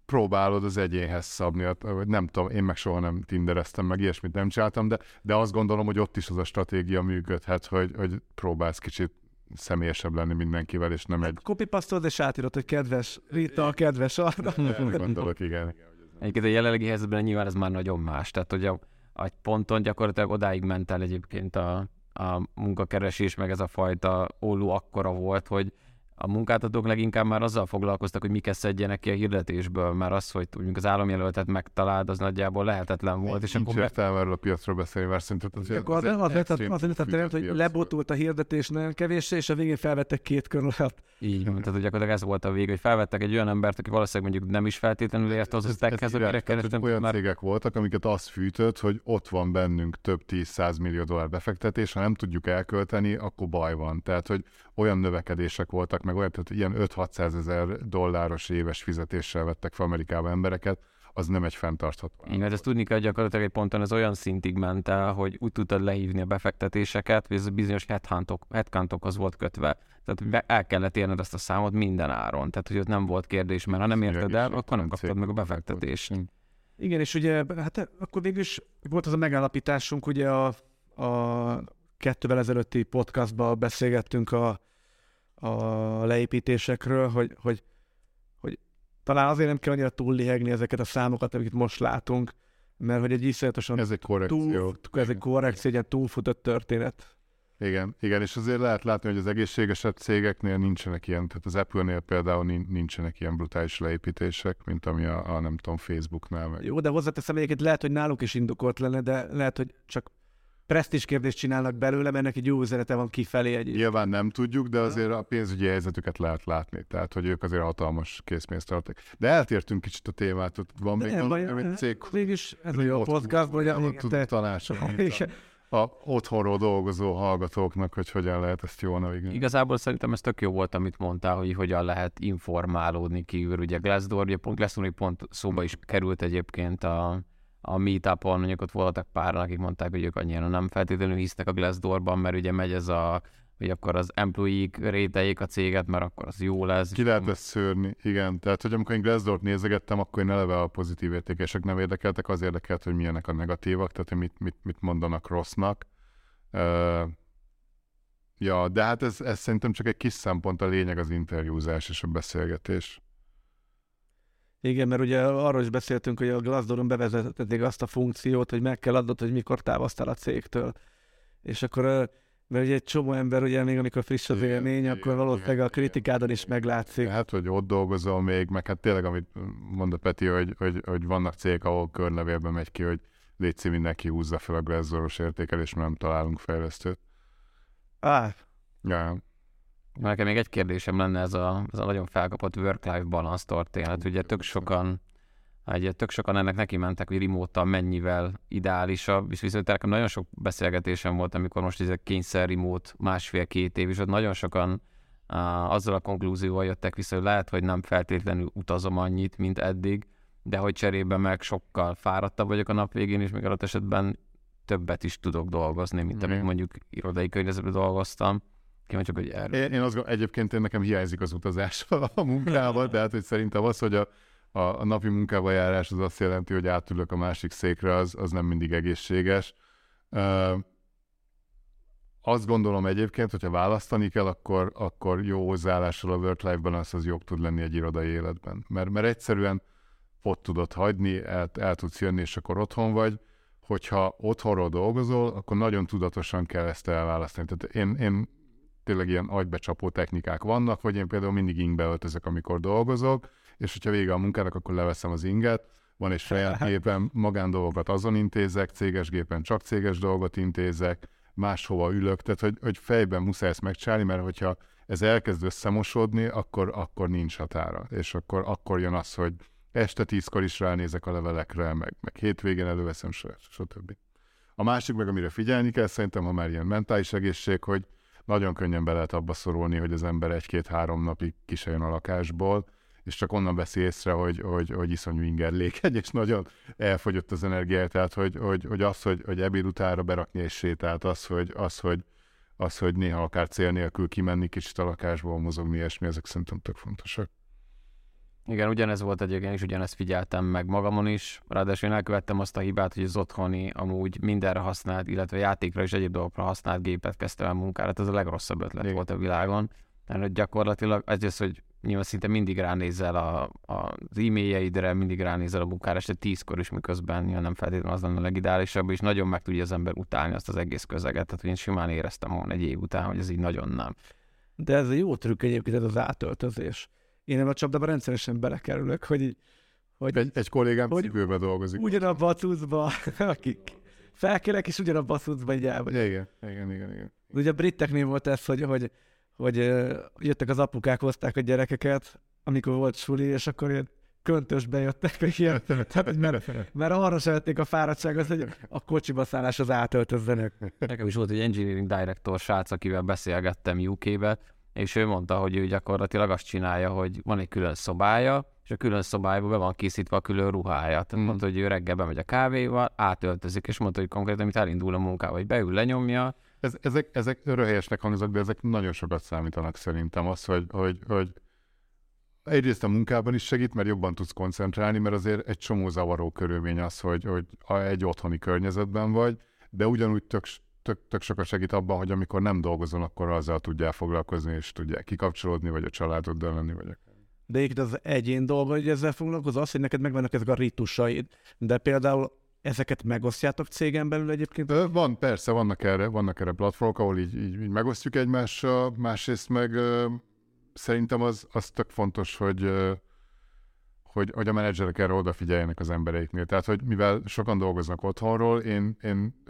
próbálod az egyénhez szabni, nem tudom, én meg soha nem tindereztem, meg ilyesmit nem csináltam, de, de azt gondolom, hogy ott is az a stratégia működhet, hogy, hogy próbálsz kicsit személyesebb lenni mindenkivel, és nem egy... Copypasztod és átírod, hogy kedves Rita, kedves Arda. Gondolok, igen. Egyébként a jelenlegi helyzetben nyilván ez már nagyon más. Tehát, hogy a, a ponton gyakorlatilag odáig ment el egyébként a, a munkakeresés, meg ez a fajta olló akkora volt, hogy a munkáltatók leginkább már azzal foglalkoztak, hogy miket szedjenek ki a hirdetésből, mert az, hogy tudjuk az államjelöltet megtaláld, az nagyjából lehetetlen volt. És nincs értelme erről a piacról beszélni, mert szerintem az ilyen extrém, hogy lebotult a hirdetésnél kevéssé, és a végén felvettek két körület. Így van, tehát gyakorlatilag ez volt a vég, hogy felvettek egy olyan embert, aki valószínűleg mondjuk nem is feltétlenül ért az a stackhez, amire kerestem. Olyan cégek voltak, amiket az fűtött, hogy ott van bennünk több tíz-száz millió dollár befektetés, ha nem tudjuk elkölteni, akkor baj van. Tehát, hogy olyan növekedések voltak, meg olyan, tehát ilyen öt-hatszázezer dolláros éves fizetéssel vettek fel Amerikában embereket, az nem egy fenntartható. Igen, ezt tudni kell, gyakorlatilag egy ponton ez olyan szintig ment el, hogy úgy tudtad lehívni a befektetéseket, hogy ez bizonyos headcountokhoz volt kötve. Tehát el kellett érned ezt a számot minden áron. Tehát, hogy ott nem volt kérdés, mert ha nem érted el, akkor nem kaptad meg a befektetést. Igen, és ugye, hát akkor végül is volt az a megállapításunk, ugye a, a kettővel ezelőtti podcastban beszélgettünk a a leépítésekről, hogy, hogy, hogy talán azért nem kell annyira túl lihegni ezeket a számokat, amiket most látunk, mert hogy egy iszonyatosan ez egy korrekció, túl, ez egy korrekció, egy ilyen túlfutott történet. Igen, igen, és azért lehet látni, hogy az egészségesebb cégeknél nincsenek ilyen, tehát az Apple-nél például nincsenek ilyen brutális leépítések, mint ami a, a nem tudom, Facebooknál. Meg. Jó, de hozzáteszem egyébként, lehet, hogy náluk is indokolt lenne, de lehet, hogy csak presztízs kérdést csinálnak belőle, mert ennek egy jó üzenete van kifelé egyébként. Nyilván nem tudjuk, de azért a pénzügyi helyzetüket lehet látni, tehát hogy ők azért hatalmas készpénzt tartják. De eltértünk kicsit a témát, ott van még egy cég. Mégis ez a podcast, hogy a tanácsom. A otthonról dolgozó hallgatóknak, hogy hogyan lehet ezt jól navigálni. Igazából szerintem ez tök jó volt, amit mondtál, hogy hogyan lehet informálódni kívül. Ugye Glassdoor, ugye pont Glassdoor pont szóba is került egyébként a a meetupon, mondjuk ott voltak páran, akik mondták, hogy ők annyira nem feltétlenül hisznek a Glassdoorban, mert ugye megy ez a, hogy akkor az employee-k rételjék a céget, mert akkor az jó lesz. Ki lehet ezt szőrni, igen. Tehát, hogy amikor én Glassdoort nézegettem, akkor én eleve a pozitív értékesek nem érdekeltek, az érdekelt, hogy milyenek a negatívak, tehát hogy mit, mit, mit mondanak rossznak. Uh, ja, de hát ez, ez szerintem csak egy kis szempont, a lényeg az interjúzás és a beszélgetés. Igen, mert ugye arról is beszéltünk, hogy a Glassdooron bevezették azt a funkciót, hogy meg kell adnod, hogy mikor távoztál a cégtől. És akkor Mert ugye egy csomó ember, ugye még amikor friss az élmény, igen, akkor valószínűleg a kritikádon is meglátszik. Hát, hogy ott dolgozol még, meg hát tényleg, amit mondta Peti, hogy, hogy, hogy vannak cégek, ahol körlevélben megy ki, hogy létszik mindenki húzza fel a Glassdooros értékelést, mert nem találunk fejlesztőt. Ah. Ja. Nekem még egy kérdésem lenne ez a, ez a nagyon felkapott work-life balance történet. Hát ugye tök sokan, ugye tök sokan ennek neki mentek, hogy remote-tal mennyivel ideálisabb, és viszont nekem nagyon sok beszélgetésem volt, amikor most ez a kényszer remote másfél-két év, és ott nagyon sokan á, azzal a konklúzióval jöttek vissza, hogy lehet, hogy nem feltétlenül utazom annyit, mint eddig, de hogy cserébe meg sokkal fáradtabb vagyok a nap végén, és még adott esetben többet is tudok dolgozni, mint amit mondjuk irodai környezetben dolgoztam. Kíváncsi, hogy erről. Én, én azt gondolom, egyébként én nekem hiányzik az utazás a munkával, tehát hogy szerintem az, hogy a, a, a napi munkába járás az azt jelenti, hogy átülök a másik székre, az, az nem mindig egészséges. Uh, azt gondolom egyébként, hogyha választani kell, akkor, akkor jó hozzáállással a work-life balance az jobb tud lenni egy irodai életben. Mert, mert egyszerűen ott tudod hagyni, el, el tudsz jönni, és akkor otthon vagy. Hogyha otthonról dolgozol, akkor nagyon tudatosan kell ezt elválasztani. Tehát én, én tényleg ilyen agybecsapó technikák vannak, vagy én például mindig ingbe öltözök, amikor dolgozok, és hogyha vége a munkának, akkor leveszem az inget, van egy saját gépen, magán dolgokat azon intézek, céges gépen csak céges dolgot intézek, máshova ülök, tehát hogy, hogy fejben muszáj ezt megcsinálni, mert hogyha ez elkezd összemosódni, akkor, akkor nincs határa, és akkor, akkor jön az, hogy este tízkor is ránézek a levelekre, meg, meg hétvégén előveszem, stb. A másik meg, amire figyelni kell, szerintem, ha már ilyen mentális egészség, hogy nagyon könnyen be lehet abba szorulni, hogy az ember egy-két-három napig ki se jön a lakásból, és csak onnan veszi észre, hogy, hogy, hogy iszonyú ingerlékeny, és nagyon elfogyott az energiája, tehát hogy, hogy, hogy az, hogy, hogy ebéd utára berakni egy sétát, az hogy, az, hogy, az, hogy néha akár cél nélkül kimenni kicsit a lakásból, mozogni, ilyesmi, ezek szerintem tök fontosak. Igen, ugyanez volt egyébként, és ugyanezt figyeltem meg magamon is. Ráadásul én elkövettem azt a hibát, hogy az otthoni amúgy mindenre használt, illetve játékra és egyéb dolgokra használt gépet kezdtem el munkára. Ez a legrosszabb ötlet igen. volt a világon. Mert gyakorlatilag ez az, hogy nyilván szinte mindig ránézel a, a, az e-mailjeidre, mindig ránézel a munkára, este tízkor is, miközben nyilván nem feltétlenül az lenne a legideálisabb, és nagyon meg tudja az ember utálni azt az egész közeget. Tehát én simán éreztem volna egy év után, hogy ez így nagyon nem. De ez egy jó trükk egyébként, ez az átöltözés. Én ebben a csapdában rendszeresen belekerülök, hogy... hogy egy, egy kollégám cipőben dolgozik. Ugyanabban a cuccban, akik felkelek, és ugyanabban a cuccban így el vagy. Igen, igen, igen, igen. Ugye a briteknél volt ez, hogy, hogy, hogy jöttek az apukák, hozták a gyerekeket, amikor volt suli, és akkor ilyen köntösbe jöttek, hogy ilyen... Mert, mert arra se vették a fáradtságot, hogy a kocsiba szállás az átöltözzenek. Nekem is volt egy engineering director srác, akivel beszélgettem ú ká-be, és ő mondta, hogy ő gyakorlatilag azt csinálja, hogy van egy külön szobája, és a külön szobájában be van készítve a külön ruhája. Tehát mm. mondta, hogy ő reggel bemegy a kávéval, átöltözik, és mondta, hogy konkrétan, amit elindul a munkába, hogy beül, lenyomja. Ez, ezek ezek röhelyesnek hangoznak, de ezek nagyon sokat számítanak szerintem. Az, hogy, hogy, hogy egyrészt a munkában is segít, mert jobban tudsz koncentrálni, mert azért egy csomó zavaró körülmény az, hogy, hogy egy otthoni környezetben vagy, de ugyanúgy tök... Tök, tök sokat segít abban, hogy amikor nem dolgozol, akkor azzal tudjál foglalkozni, és tudjál kikapcsolódni, vagy a családoddal lenni, vagy akár. De itt az egyén dolga, hogy ezzel foglalkozol, az, hogy neked megvannak ezek a ritusaid, de például ezeket megosztjátok cégen belül egyébként? De van, persze, vannak erre, vannak erre platformok, ahol így, így, így megosztjuk egymással, másrészt meg ö, szerintem az, az tök fontos, hogy ö, Hogy, hogy a menedzserek erre odafigyeljenek az embereiknél. Tehát, hogy mivel sokan dolgoznak otthonról, én, én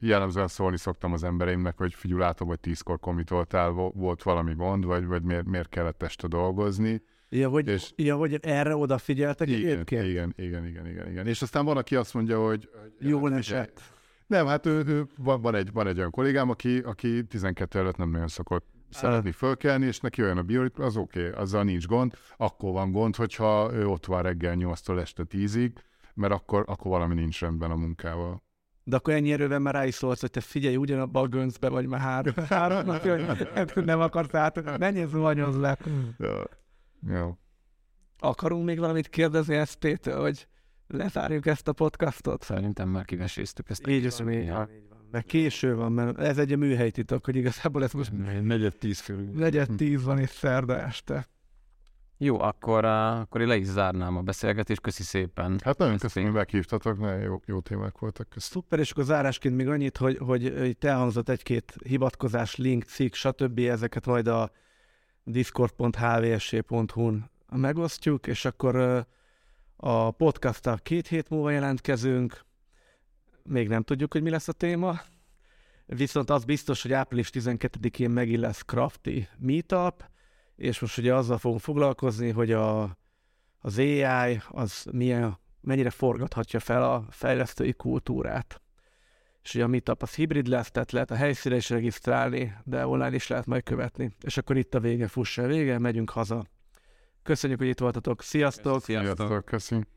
jellemzően szólni szoktam az embereimnek, hogy figyelj, látom, hogy tízkor komitoltál, volt valami gond, vagy, vagy miért, miért kellett este dolgozni. Ja, hogy, és... ja, hogy erre odafigyeltek egyébként. Igen, igen, igen, igen, igen. És aztán van, aki azt mondja, hogy... Jól ja, esett. Nem, hát ő, ő, van, van, egy, van egy olyan kollégám, aki, aki tizenkettő előtt nem nagyon szokott szeretni fölkelni, és neki olyan a bioritmus, az oké, okay, azzal nincs gond. Akkor van gond, hogyha ő ott van reggel nyolctól este tízig, mert akkor, akkor valami nincs rendben a munkával. De akkor ennyi erővel már rá is szólsz, hogy te figyelj, ugyanabban a göncbe vagy már három, három napja, hogy nem akarsz át, menj ez vanyozz le. Ja. Akarunk még valamit kérdezni esztétől, hogy lezárjuk ezt a podcastot? Szerintem már kiveséztük ezt. Így is, mert késő van, mert ez egy műhely titok, hogy igazából ez most... Negyed tíz körül. Negyed tíz van és szerda este. Jó, akkor, uh, akkor én le is zárnám a beszélgetést, köszi szépen. Hát nagyon köszönöm, hogy meghívtatok, nagyon jó, jó témák voltak. Köszönöm. Szuper, és akkor zárásként még annyit, hogy, hogy itt elhangzott egy-két hivatkozás, link, cikk, stb. Ezeket majd a discord pont h v s c pont h u n megosztjuk, és akkor uh, a podcasttal két hét múlva jelentkezünk. Még nem tudjuk, hogy mi lesz a téma, viszont az biztos, hogy április tizenkettedikén megint lesz Crafty Meetup, és most ugye azzal fogunk foglalkozni, hogy a, az á i az milyen, mennyire forgathatja fel a fejlesztői kultúrát. És ugye a meetup az hibrid lesz, tehát lehet a helyszínre is regisztrálni, de online is lehet majd követni. És akkor itt a vége, fuss el vége, megyünk haza. Köszönjük, hogy itt voltatok. Sziasztok! Sziasztok! Sziasztok. Köszönjük!